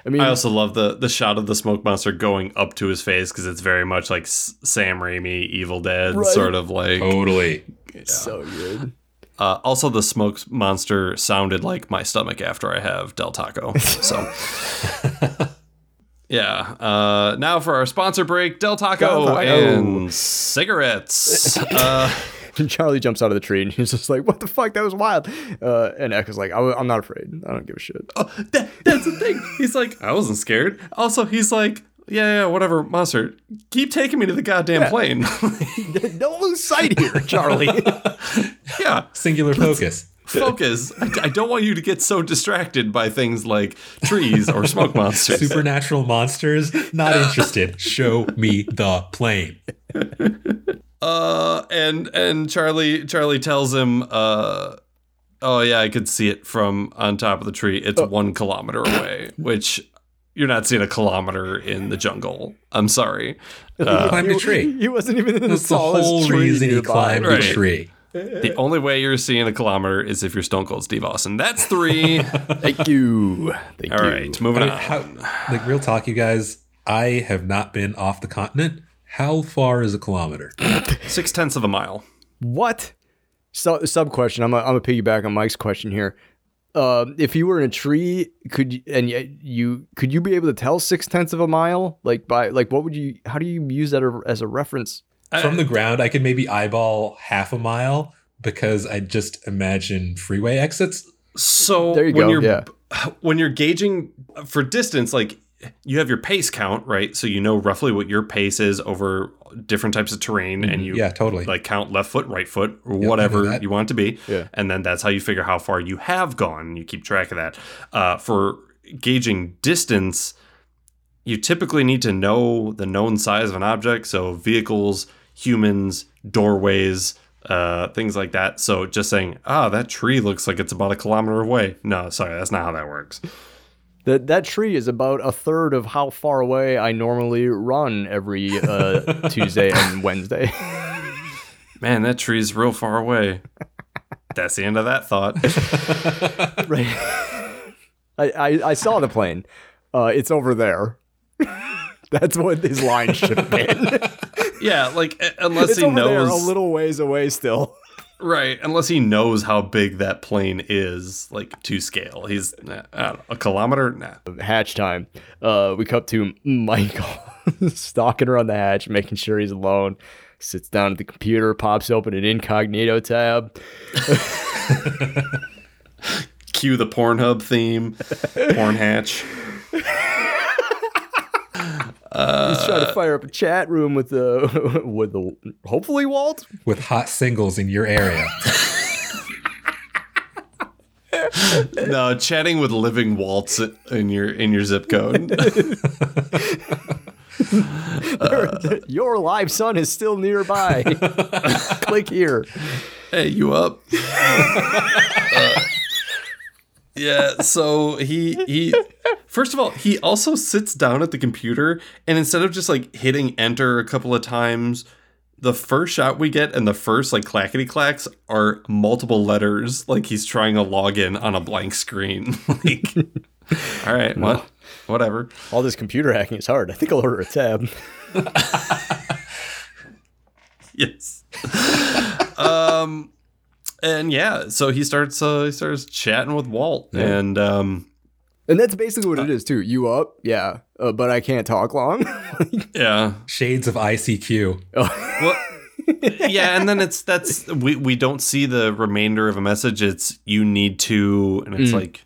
I mean, I also love the shot of the smoke monster going up to his face because it's very much like Sam Raimi, Evil Dead, sort of like. Totally. So good. Also, the smoke monster sounded like my stomach after I have Del Taco. So, now for our sponsor break, Del Taco. And cigarettes. And Charlie jumps out of the tree and he's just like, what the fuck? That was wild. And Echo's like, I'm not afraid. I don't give a shit. Oh, that's the thing. He's like, I wasn't scared. Also, he's like, whatever, monster. Keep taking me to the goddamn plane. Don't lose sight here, Charlie. Singular focus. Focus. I don't want you to get so distracted by things like trees or smoke monsters. Supernatural monsters? Not interested. Show me the plane. And Charlie tells him oh yeah, I could see it from on top of the tree. It's 1 kilometer away, which you're not seeing a kilometer in the jungle. I'm sorry. He climbed a tree. He wasn't even in the tallest tree. That's the whole reason he climbed a tree. The only way you're seeing a kilometer is if you're Stone Cold Steve Austin. That's 3. Thank you. All right, moving on. Like, real talk, you guys. I have not been off the continent. How far is a kilometer? 0.6 miles. What? So, sub question. I'm a piggyback on Mike's question here. If you were in a tree, could you be able to tell 0.6 miles? Like what would you? How do you use that as a reference? From the ground, I could maybe eyeball 0.5 miles because I just imagine freeway exits. So there you go. When you're gauging for distance, like you have your pace count, right? So you know roughly what your pace is over different types of terrain, and you like count left foot, right foot, or whatever you want it to be. Yeah. And then that's how you figure how far you have gone. You keep track of that. For gauging distance, you typically need to know the known size of an object, so vehicles, humans, doorways, things like that. So just saying, that tree looks like it's about 1 kilometer away. No, sorry, that's not how that works. That tree is about a third of how far away I normally run every Tuesday and Wednesday. Man, that tree's real far away. That's the end of that thought. Right. I saw the plane. It's over there. That's what his line should have been. Yeah, like unless he knows there, a little ways away still. Right, unless he knows how big that plane is, like to scale. He's a kilometer. Nah. Hatch time. We cut to Michael stalking around the hatch, making sure he's alone. Sits down at the computer, pops open an incognito tab. Cue the Pornhub theme. Porn hatch. He's trying to fire up a chat room with the hopefully Walt with hot singles in your area. No, chatting with living Walt's in your zip code. Your live son is still nearby. Click here. Hey, you up? Yeah, so he first of all, he also sits down at the computer, and instead of just like hitting enter a couple of times, the first shot we get and the first like clackety clacks are multiple letters, like he's trying to log in on a blank screen. Like, all right, whatever. All this computer hacking is hard. I think I'll order a tab. Yes. And yeah, so he starts chatting with Walt, and that's basically what it is too. You up? Yeah, but I can't talk long. Yeah, shades of ICQ. Oh. Well, yeah, and then we don't see the remainder of a message. It's you need to, and it's like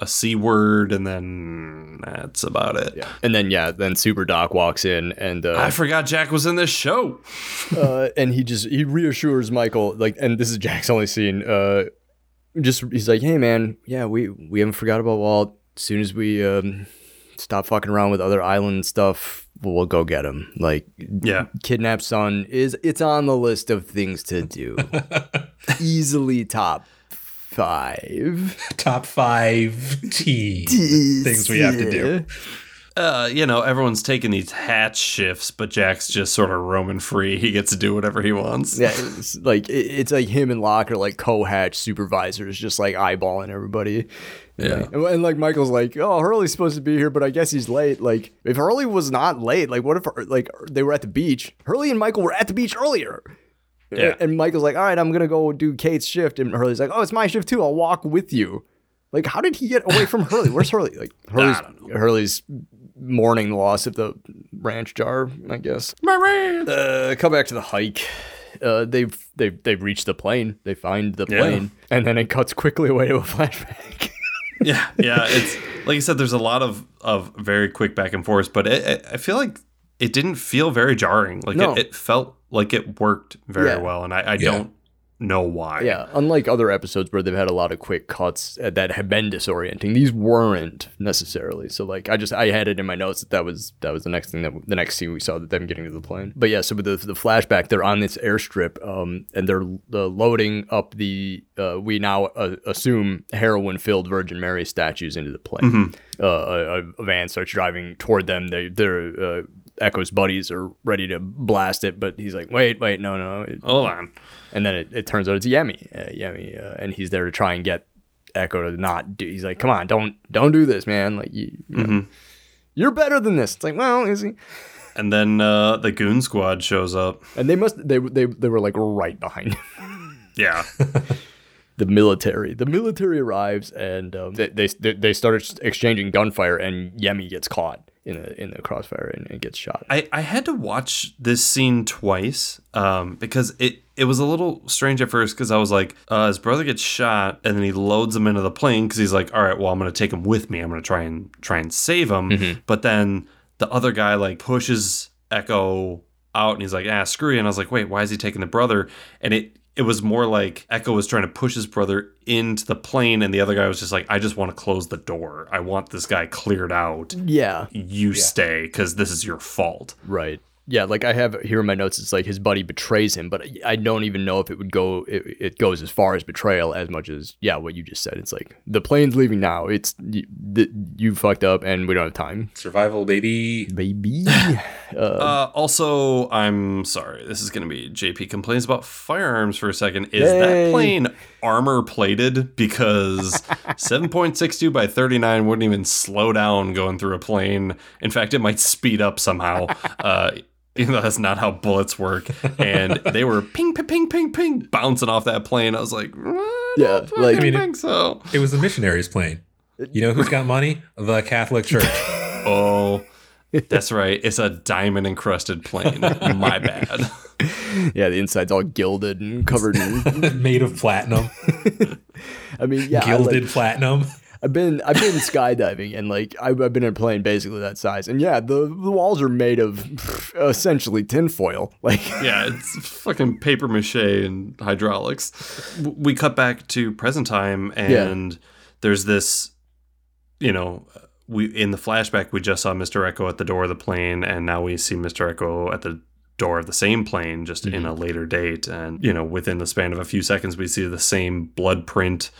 a C word, and then that's about it. Yeah. And then Super Doc walks in, and I forgot Jack was in this show. And he reassures Michael, like, and this is Jack's only scene. He's like, hey man, yeah, we haven't forgot about Walt. As soon as we stop fucking around with other island stuff, we'll go get him. Like, yeah, kidnap son it's on the list of things to do. Easily top. 5 top 5 things we have to do. Everyone's taking these hatch shifts, but Jack's just sort of roaming free. He gets to do whatever he wants. Yeah, it's like him and Locke are like co-hatch supervisors, just like eyeballing everybody. Yeah, and like Michael's like, oh, Hurley's supposed to be here, but I guess he's late. Like, if Hurley was not late, like, what if like they were at the beach? Hurley and Michael were at the beach earlier. Yeah. And Michael's like, all right, I'm going to go do Kate's shift. And Hurley's like, oh, it's my shift too. I'll walk with you. Like, how did he get away from Hurley? Where's Hurley? Like, Hurley's mourning the loss of the ranch jar, I guess. My ranch! Come back to the hike. They've reached the plane. They find the plane. And then it cuts quickly away to a flashback. Yeah. It's like you said, there's a lot of very quick back and forth. But I feel like it didn't feel very jarring. Like, no. It felt like it worked very well, and I don't know why. Yeah, unlike other episodes where they've had a lot of quick cuts that have been disorienting, these weren't necessarily. So like I had it in my notes that was the next thing, that the next scene we saw, that them getting to the plane. But yeah, so with the flashback, they're on this airstrip and they're loading up the we now assume heroin filled Virgin Mary statues into the plane. Mm-hmm. A van starts driving toward them. They're Echo's buddies are ready to blast it, but he's like, wait, no. Hold on. And then it turns out it's Yemi. And he's there to try and get Echo to not do. He's like, come on, don't do this, man. Like, you know, mm-hmm. You're better than this. It's like, well, is he? And then the goon squad shows up, and they were like right behind him. Yeah. The military arrives, and they started exchanging gunfire, and Yemi gets caught in the crossfire and gets shot. I had to watch this scene twice because it was a little strange at first, because I was like, his brother gets shot, and then he loads him into the plane because he's like, all right, well, I'm going to take him with me. I'm going to try and save him. Mm-hmm. But then the other guy like pushes Echo out, and he's like, ah, screw you. And I was like, wait, why is he taking the brother? And it was more like Echo was trying to push his brother into the plane, and the other guy was just like, I just want to close the door. I want this guy cleared out. Yeah. You stay, because this is your fault. Right. Yeah, like I have here in my notes, it's like his buddy betrays him, but I don't even know if it goes as far as betrayal as much as, yeah, what you just said. It's like, the plane's leaving now. It's, you fucked up, and we don't have time. Survival, baby. Baby. Also, I'm sorry. This is going to be JP complains about firearms for a second. Is that plane armor plated? Because 7.62 by 39 wouldn't even slow down going through a plane. In fact, it might speed up somehow. Even though that's not how bullets work. And they were ping, ping, ping, ping, ping, bouncing off that plane. I was like, yeah, like, I mean, think so. It was a missionary's plane. You know who's got money? The Catholic Church. Oh, that's right. It's a diamond encrusted plane. My bad. Yeah, the inside's all gilded and covered in made of platinum. I mean, yeah. Gilded platinum. I've been skydiving, and like I've been in a plane basically that size, and yeah, the walls are made of essentially tinfoil. Like, yeah, it's fucking paper mache and hydraulics. We cut back to present time, and there's this, you know, we in the flashback we just saw Mr. Echo at the door of the plane, and now we see Mr. Echo at the door of the same plane, just mm-hmm. in a later date, and you know, within the span of a few seconds, we see the same blood print.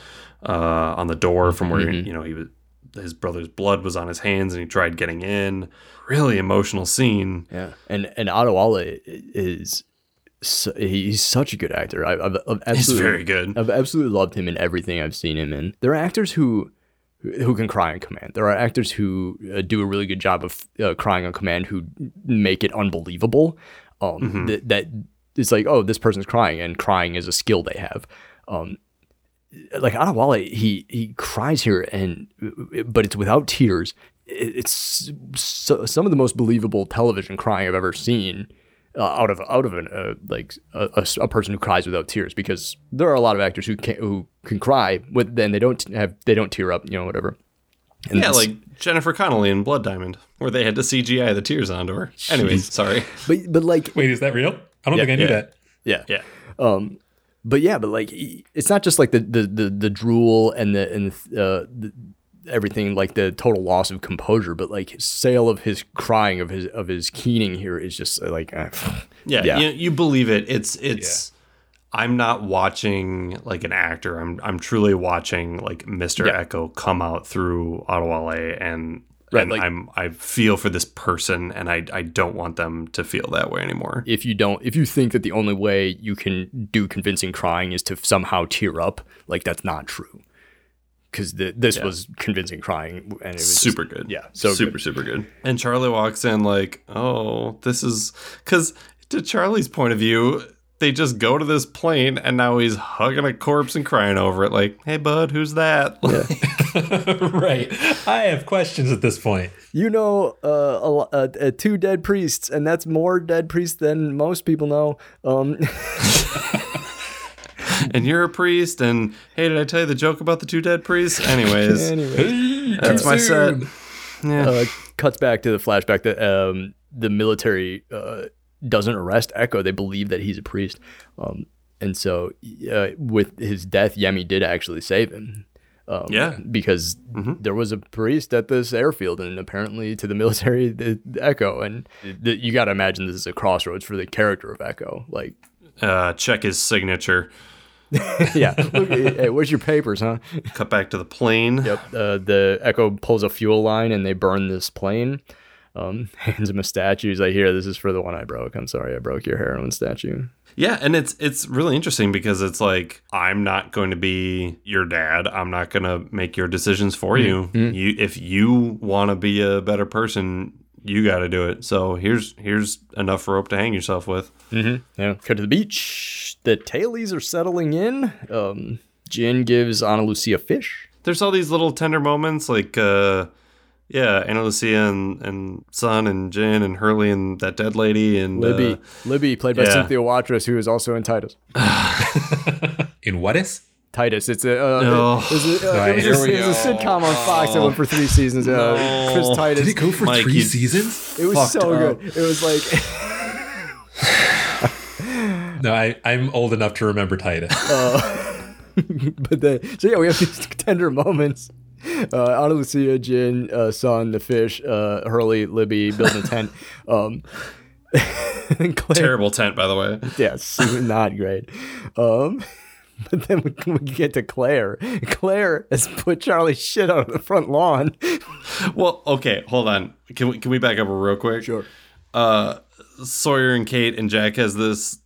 On the door from where mm-hmm. you know his brother's blood was on his hands, and he tried getting in. Really emotional scene. Yeah, and Adewale he's such a good actor. He's very good. I've absolutely loved him in everything I've seen him in. There are actors who can cry on command. There are actors who do a really good job of crying on command, who make it unbelievable. Mm-hmm. that it's like, oh, this person's crying, and crying is a skill they have. Like Adewale, he cries here, but it's without tears. It's some of the most believable television crying I've ever seen out of a person who cries without tears, because there are a lot of actors who can cry, but then they don't tear up, you know, whatever. And yeah, like Jennifer Connelly in Blood Diamond, where they had to CGI the tears onto her. Anyways, sorry. But like, wait, is that real? I don't think I knew that. Yeah. But like, it's not just like the drool and the everything, like the total loss of composure, but like sale of his crying, of his keening here is just like, You believe it. It's. I'm not watching like an actor. I'm truly watching like Mr. Echo come out through Adewale, and. Right, and like, I feel for this person, and I don't want them to feel that way anymore. If you think that the only way you can do convincing crying is to somehow tear up, like that's not true. Because this was convincing crying, and it was super just, good. Yeah, so super good. And Charlie walks in like, oh, this is because to Charlie's point of view, they just go to this plane, and now he's hugging a corpse and crying over it. Like, hey, bud, who's that? Yeah. Right. I have questions at this point. You know, 2 dead priests, and that's more dead priests than most people know. And you're a priest, and hey, did I tell you the joke about the 2 dead priests? Anyways. That's my set. Yeah. Cuts back to the flashback that the military... doesn't arrest Echo. They believe that he's a priest. And so with his death, Yemi did actually save him. Because there was a priest at this airfield, and apparently to the military, the Echo. And you got to imagine this is a crossroads for the character of Echo. Like, check his signature. Yeah. Look, hey, where's your papers, huh? Cut back to the plane. Yep. The Echo pulls a fuel line, and they burn this plane. Hands him a statue. He's like, here, this is for the one I broke. I'm sorry I broke your heroin statue. Yeah, and it's really interesting because it's like, I'm not going to be your dad. I'm not going to make your decisions for you. If you want to be a better person, you got to do it. So here's enough rope to hang yourself with. Mm-hmm. Yeah. Cut to the beach. The tailies are settling in. Jin gives Ana Lucia fish. There's all these little tender moments like... Yeah, Ana Lucia and Sun and Jin and Hurley and that dead lady and Libby. Libby, played by Cynthia Watrous, who is also in Titus. In what is? Titus. It's a sitcom on Fox that went for 3 seasons. Chris Titus. Did it go for 3 seasons? It was so good. It was like... No, I'm old enough to remember Titus. So yeah, we have these tender moments. Ana Lucia, Jin, Son, the fish, Hurley, Libby, building a tent. Terrible tent, by the way. Yes, not great. But then we get to Claire. Claire has put Charlie's shit out of the front lawn. Well, okay, hold on. Can we back up real quick? Sure. Sawyer and Kate and Jack has this.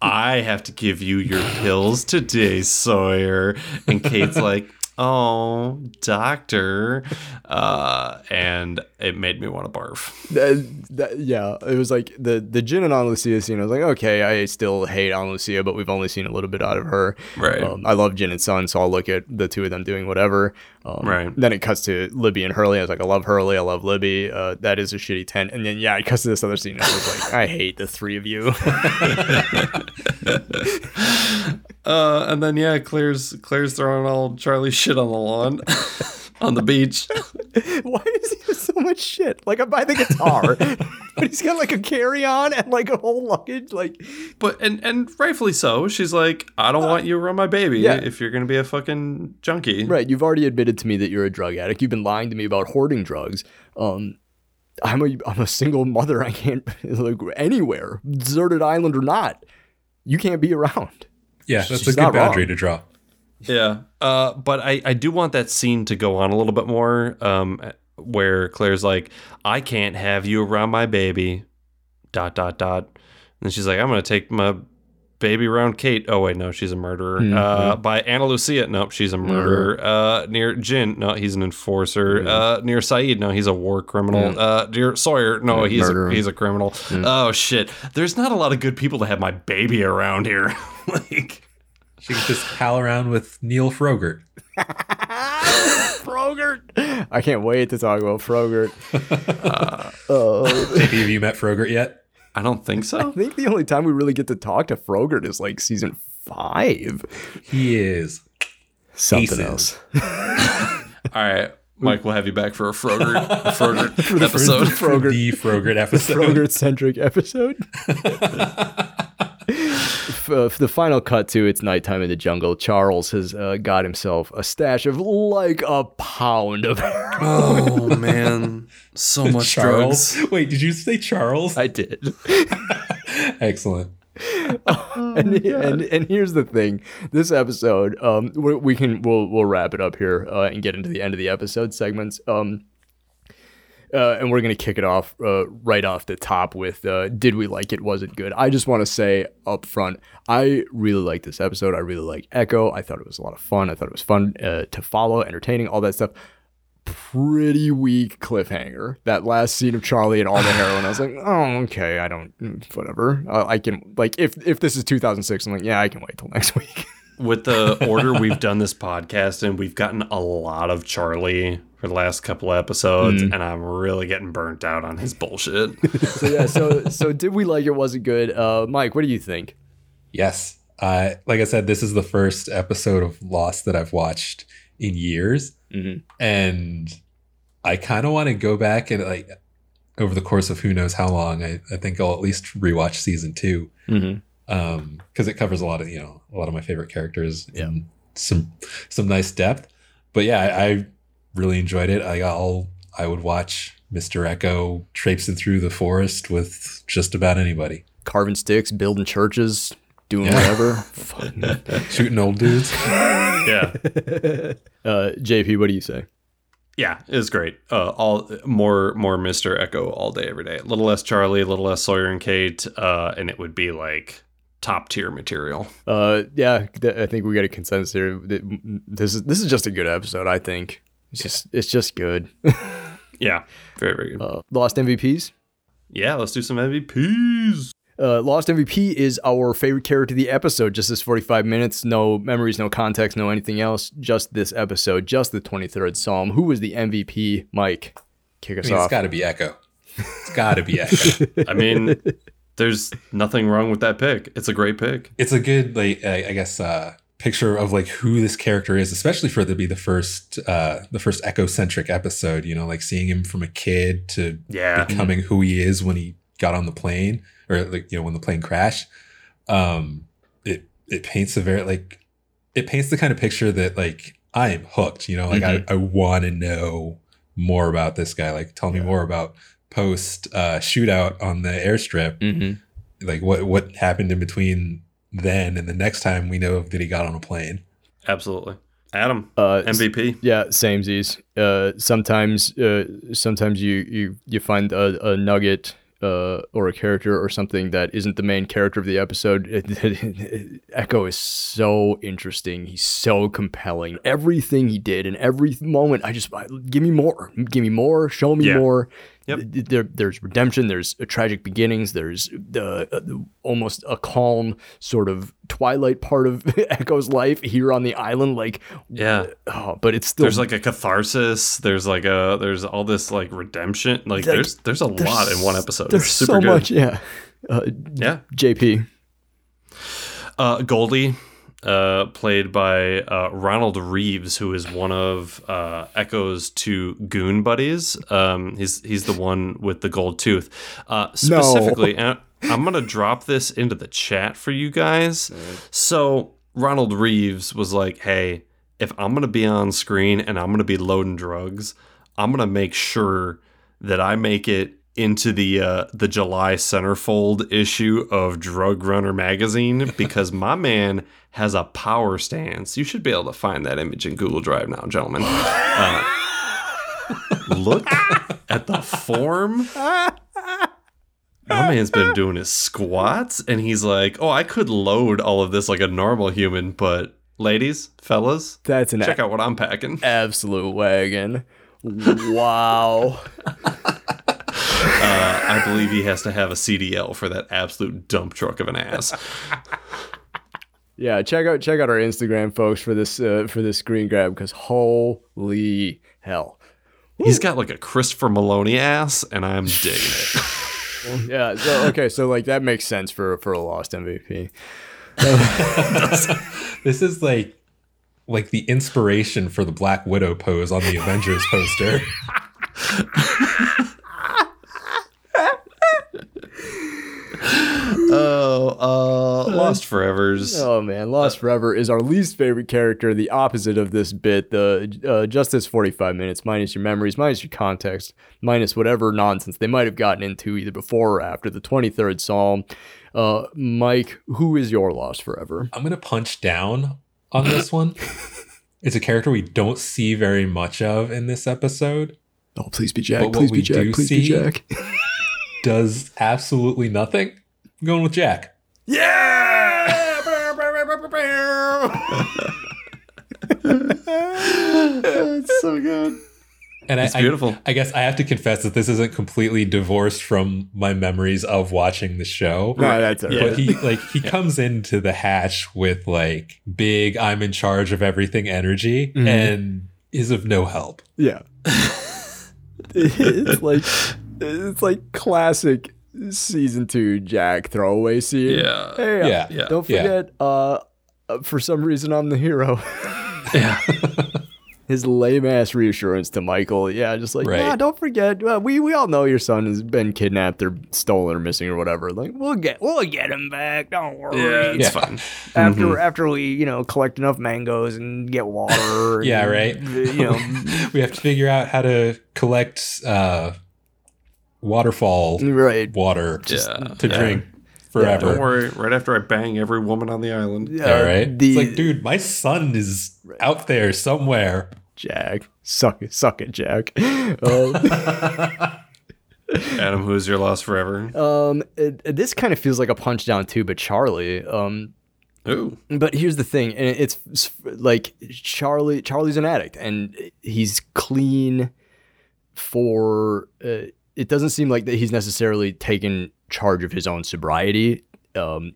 I have to give you your pills today, Sawyer. And Kate's like, oh, doctor. And it made me want to barf. It was like the Jin and Ana Lucia scene. I was like, okay, I still hate Ana Lucia, but we've only seen a little bit out of her. Right. I love Jin and Son, so I'll look at the two of them doing whatever. Right. Then it cuts to Libby and Hurley. I was like, I love Hurley. I love Libby. That is a shitty tent. And then, yeah, it cuts to this other scene. And I was like, I hate the three of you. And then, yeah, Claire's throwing all Charlie's shit on the lawn, on the beach. Why is he so much shit? Like, I'm by the guitar, but he's got like a carry-on and like a whole luggage. Like, but and rightfully so. She's like, I don't want you around my baby if you're gonna be a fucking junkie. Right. You've already admitted to me that you're a drug addict. You've been lying to me about hoarding drugs. I'm a single mother. I can't like anywhere, deserted island or not. You can't be around. Yeah, that's she's a good boundary wrong. To draw. Yeah, but I do want that scene to go on a little bit more where Claire's like, I can't have you around my baby, ... And she's like, I'm going to take my baby around Kate. Oh, wait, no, she's a murderer. Mm-hmm. By Ana Lucia. No, she's a murderer. Mm-hmm. Near Jin. No, he's an enforcer. Mm-hmm. Near Saeed. No, he's a war criminal. Mm-hmm. Near Sawyer. No, he's a criminal. Mm-hmm. Oh, shit. There's not a lot of good people to have my baby around here. Like, she could just pal around with Neil Frogert. Frogert! I can't wait to talk about Frogert. Have you met Frogert yet? I don't think so. I think the only time we really get to talk to Frogert is like season 5. He is. Something else. All right. Mike, we'll have you back for a Frogert episode. The Frogert episode. Frogert-centric episode. For the final cut to it's nighttime in the jungle. Charles has got himself a stash of like a pound of heroin. Oh man, so much Charles. Drugs. Wait, did you say Charles? I did. Excellent. And here's the thing. This episode, we'll wrap it up here and get into the end of the episode segments. And we're going to kick it off right off the top with Did We Like It? Was It Good? I just want to say up front, I really like this episode. I really like Echo. I thought it was a lot of fun. I thought it was fun to follow, entertaining, all that stuff. Pretty weak cliffhanger. That last scene of Charlie and all the heroin. I was like, oh, okay, I don't, whatever. I can, like, if this is 2006, I'm like, yeah, I can wait till next week. With the order we've done this podcast and we've gotten a lot of Charlie for the last couple of episodes, and I'm really getting burnt out on his bullshit. So Did We Like It? Was It Good? Mike, what do you think? Yes. Like I said, this is the first episode of Lost that I've watched in years. Mm-hmm. And I kind of want to go back and like over the course of who knows how long, I think I'll at least rewatch season 2. Mm-hmm. because it covers a lot of, you know, a lot of my favorite characters and some nice depth. But yeah, I really enjoyed it. I would watch Mr. Echo traipsing through the forest with just about anybody, carving sticks, building churches, doing whatever, shooting old dudes. Yeah. JP, what do you say? Yeah, it was great. All more Mr. Echo all day, every day. A little less Charlie, a little less Sawyer and Kate, and it would be like top tier material. I think we got a consensus here. This is just a good episode. I think it's just good. Yeah, very very good. Lost MVPs. Yeah, let's do some MVPs. Lost MVP is our favorite character of the episode. Just this 45 minutes, no memories, no context, no anything else. Just this episode, just the 23rd Psalm. Who was the MVP? Mike, kick us off. It's got to be Echo. It's got to be Echo. I mean, there's nothing wrong with that pick. It's a great pick. It's a good, like, I guess, picture of like who this character is, especially for it to be the first Echo-centric episode. You know, like seeing him from a kid to becoming who he is when he got on the plane. Or like, you know, when the plane crashed, it paints the kind of picture that like I am hooked, you know, like I want to know more about this guy. Like tell me more about post shootout on the airstrip. Mm-hmm. Like what happened in between then and the next time we know that he got on a plane. Absolutely. Adam, MVP. Yeah, samesies. Sometimes you find a nugget. Or a character or something that isn't the main character of the episode. Echo is so interesting. He's so compelling. Everything he did and every moment, give me more, show me more. Yep. There's redemption. There's tragic beginnings. There's almost a calm sort of twilight part of Echo's life here on the island. Like, but it's still, there's like a catharsis. There's like there's all this like redemption. Like there's a lot in one episode. There's super so good. Much. Yeah. JP. Goldie, played by Ronald Reeves, who is one of Echo's two goon buddies. He's the one with the gold tooth. Specifically, and I'm going to drop this into the chat for you guys. So Ronald Reeves was like, hey, if I'm going to be on screen and I'm going to be loading drugs, I'm going to make sure that I make it into the July centerfold issue of Drug Runner magazine, because my man has a power stance. You should be able to find that image in Google Drive now, gentlemen. Look at the form. My man's been doing his squats, and he's like, oh, I could load all of this like a normal human, but ladies, fellas, check out what I'm packing. Absolute wagon. Wow. I believe he has to have a CDL for that absolute dump truck of an ass. Yeah, check out our Instagram, folks, for this screen grab, because holy hell, he's got like a Christopher Maloney ass, and I'm digging it. Yeah. So like that makes sense for a Lost MVP. This is like the inspiration for the Black Widow pose on the Avengers poster. Lost Forever's. Oh man, Lost Forever is our least favorite character. The opposite of this bit. Just this 45 minutes, minus your memories, minus your context, minus whatever nonsense they might have gotten into either before or after the 23rd Psalm. Mike, who is your Lost Forever? I'm gonna punch down on this one. It's a character we don't see very much of in this episode. Oh, please be Jack. Please be Jack. Please be Jack. Does absolutely nothing. I'm going with Jack. Yeah! That's so good. And it's beautiful. I guess I have to confess that this isn't completely divorced from my memories of watching the show. No, that's all right. But he comes into the hatch with like big I'm in charge of everything energy and is of no help. Yeah. It's like classic season 2 Jack throwaway scene. Yeah. Hey, yeah. Don't forget, for some reason I'm the hero. Yeah. his lame ass reassurance to Michael. Yeah, just like, yeah, don't forget. We all know your son has been kidnapped or stolen or missing or whatever. Like, we'll get him back. Don't worry. Yeah, it's fine. After we collect enough mangoes and get water. Yeah, and, right. We have to figure out how to collect waterfall water to drink. Forever. Yeah, don't worry. Right after I bang every woman on the island. Yeah, all right. It's like, dude, my son is out there somewhere. Jack, suck it, Jack. Adam, who's your loss forever? This kind of feels like a punch down too, but Charlie. Ooh. But here's the thing, and it's like Charlie's an addict, and he's clean for. It doesn't seem like that he's necessarily taken charge of his own sobriety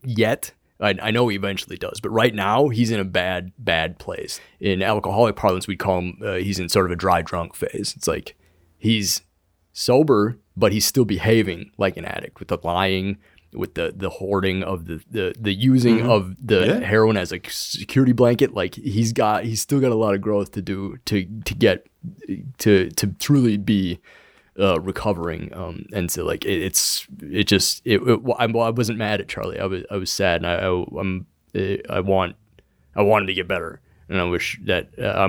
yet. I know he eventually does, but right now he's in a bad place. In alcoholic parlance, we'd call him he's in sort of a dry drunk phase. It's like he's sober, but he's still behaving like an addict with the lying, with the hoarding of the using of the heroin as a security blanket. Like he's still got a lot of growth to do to get to truly be recovering, and so like I wasn't mad at Charlie. I was sad, and I wanted to get better, and I wish that I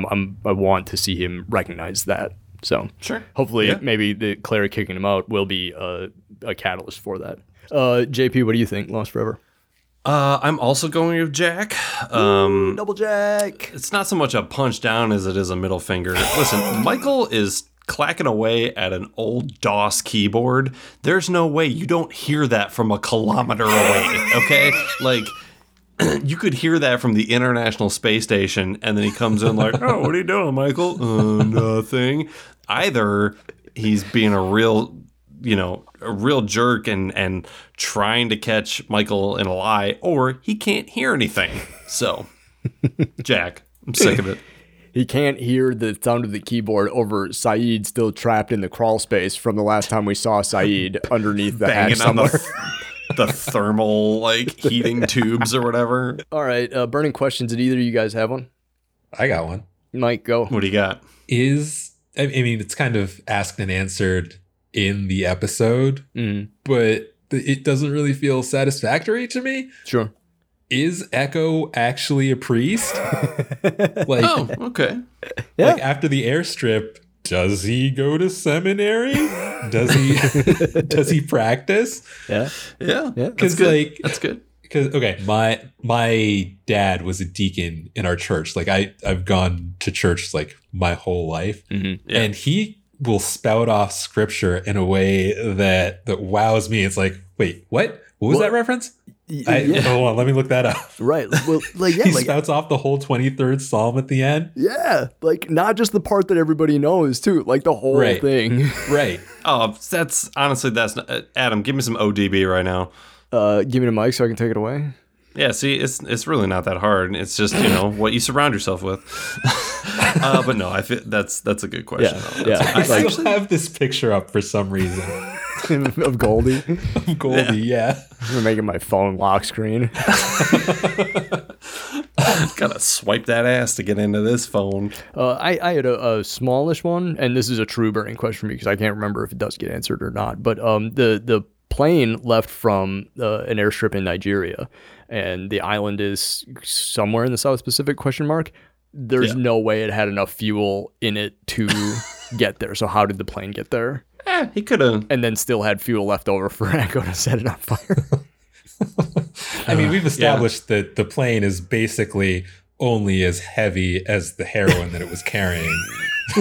want to see him recognize that. So sure, hopefully maybe the Claire kicking him out will be a catalyst for that. JP, what do you think? Lost forever. I'm also going with Jack. Double Jack. It's not so much a punch down as it is a middle finger. Listen, Michael is clacking away at an old DOS keyboard. There's no way you don't hear that from a kilometer away, okay? Like, you could hear that from the International Space Station, and then he comes in like, oh, what are you doing, Michael? Nothing. Either he's being a real jerk and trying to catch Michael in a lie, or he can't hear anything. So, Jack, I'm sick of it. He can't hear the sound of the keyboard over Saeed still trapped in the crawl space from the last time we saw Saeed underneath the hatch somewhere. The thermal, like, heating tubes or whatever. All right, burning questions. Did either of you guys have one? I got one. Mike, go. What do you got? It's kind of asked and answered in the episode, but it doesn't really feel satisfactory to me. Sure. Is Echo actually a priest? Like, oh, okay. Yeah. Like after the airstrip, does he go to seminary? Does he? Does he practice? Yeah. Because like that's good. Because my dad was a deacon in our church. Like I've gone to church like my whole life, and he will spout off scripture in a way that wows me. It's like, wait, what? What was that reference? Hold on, let me look that up. Right. Well, he spouts off the whole 23rd Psalm at the end. Yeah, like not just the part that everybody knows too, like the whole thing. Right. Oh, that's Adam. Give me some ODB right now. Give me the mic so I can take it away. Yeah. See, it's really not that hard. It's just what you surround yourself with. But no, I feel that's a good question. Yeah. I still have this picture up for some reason. Of Goldie. Yeah. I'm making my phone lock screen. Gotta swipe that ass to get into this phone. I had a smallish one, and this is a true burning question for me because I can't remember if it does get answered or not. But the plane left from an airstrip in Nigeria, and the island is somewhere in the South Pacific? There's no way it had enough fuel in it to get there. So how did the plane get there? He could have. And then still had fuel left over for Echo to set it on fire. I mean, we've established that the plane is basically only as heavy as the heroin that it was carrying.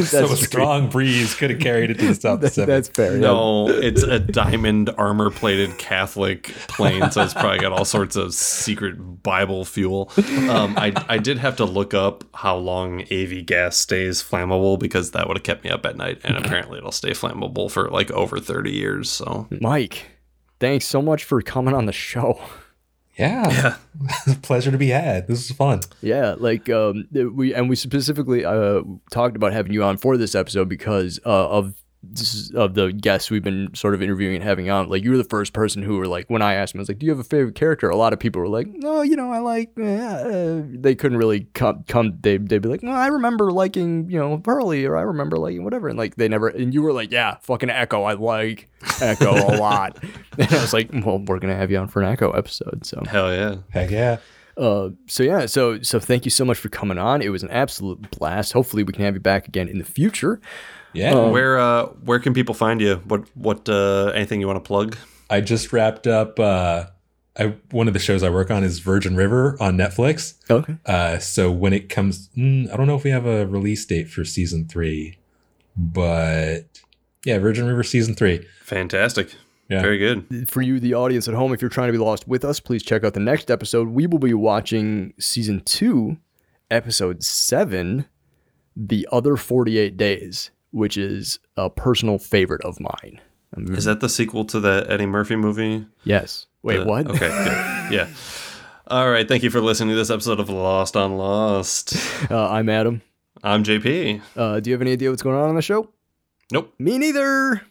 So a strong breeze could have carried it to the South Pacific. That's fair. No, it's a diamond armor-plated Catholic plane, so it's probably got all sorts of secret Bible fuel. I did have to look up how long AV gas stays flammable because that would have kept me up at night, and apparently it'll stay flammable for like over 30 years. So, Mike, thanks so much for coming on the show. Yeah. Pleasure to be had. This is fun. Yeah, like we specifically talked about having you on for this episode because of of the guests we've been sort of interviewing and having on, like, you were the first person who were like, when I asked him, I was like, do you have a favorite character? A lot of people were like, no, you know, I like, they couldn't really come. They'd be like, no, I remember liking, you know, Pearly, or I remember liking whatever. And like, they never, and you were like, yeah, fucking Echo. I like Echo a lot. And I was like, well, we're going to have you on for an Echo episode. So hell yeah. Heck yeah. So thank you so much for coming on. It was an absolute blast. Hopefully we can have you back again in the future. Yeah. Where can people find you? What anything you want to plug? I just wrapped up one of the shows I work on is Virgin River on Netflix. Okay. So when it comes, I don't know if we have a release date for season 3, but yeah, Virgin River season 3. Fantastic. Yeah. Very good. For you, the audience at home, if you're trying to be lost with us, please check out the next episode. We will be watching season 2, episode 7, The Other 48 Days, which is a personal favorite of mine. Is that the sequel to the Eddie Murphy movie? Yes. Wait, what? Okay. Good. Yeah. All right. Thank you for listening to this episode of Lost on Lost. I'm Adam. I'm JP. Do you have any idea what's going on the show? Nope. Me neither.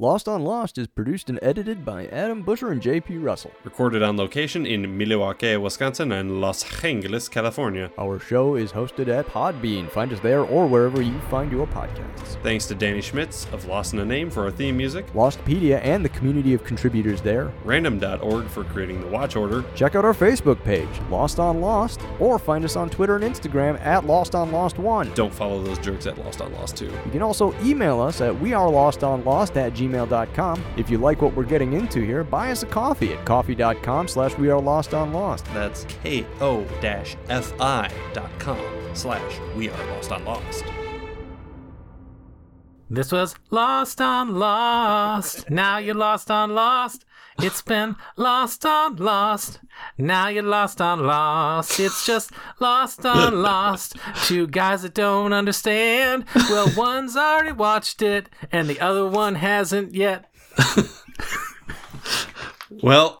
Lost on Lost is produced and edited by Adam Busher and J.P. Russell. Recorded on location in Milwaukee, Wisconsin and Los Angeles, California. Our show is hosted at Podbean. Find us there or wherever you find your podcasts. Thanks to Danny Schmitz of Lost in a Name for our theme music. Lostpedia and the community of contributors there. Random.org for creating the watch order. Check out our Facebook page, Lost on Lost, or find us on Twitter and Instagram at Lost on Lost 1. Don't follow those jerks at Lost on Lost 2. You can also email us at wearelostonlost@gmail.com. If you like what we're getting into here, buy us a coffee at coffee.com/wearelostonlost. That's ko-fi.com/wearelostonlost. This was Lost on Lost. Now you're lost on Lost. It's been Lost on Lost. Now you're lost on Lost. It's just Lost on Lost. Two guys that don't understand. Well, one's already watched it, and the other one hasn't yet. Well...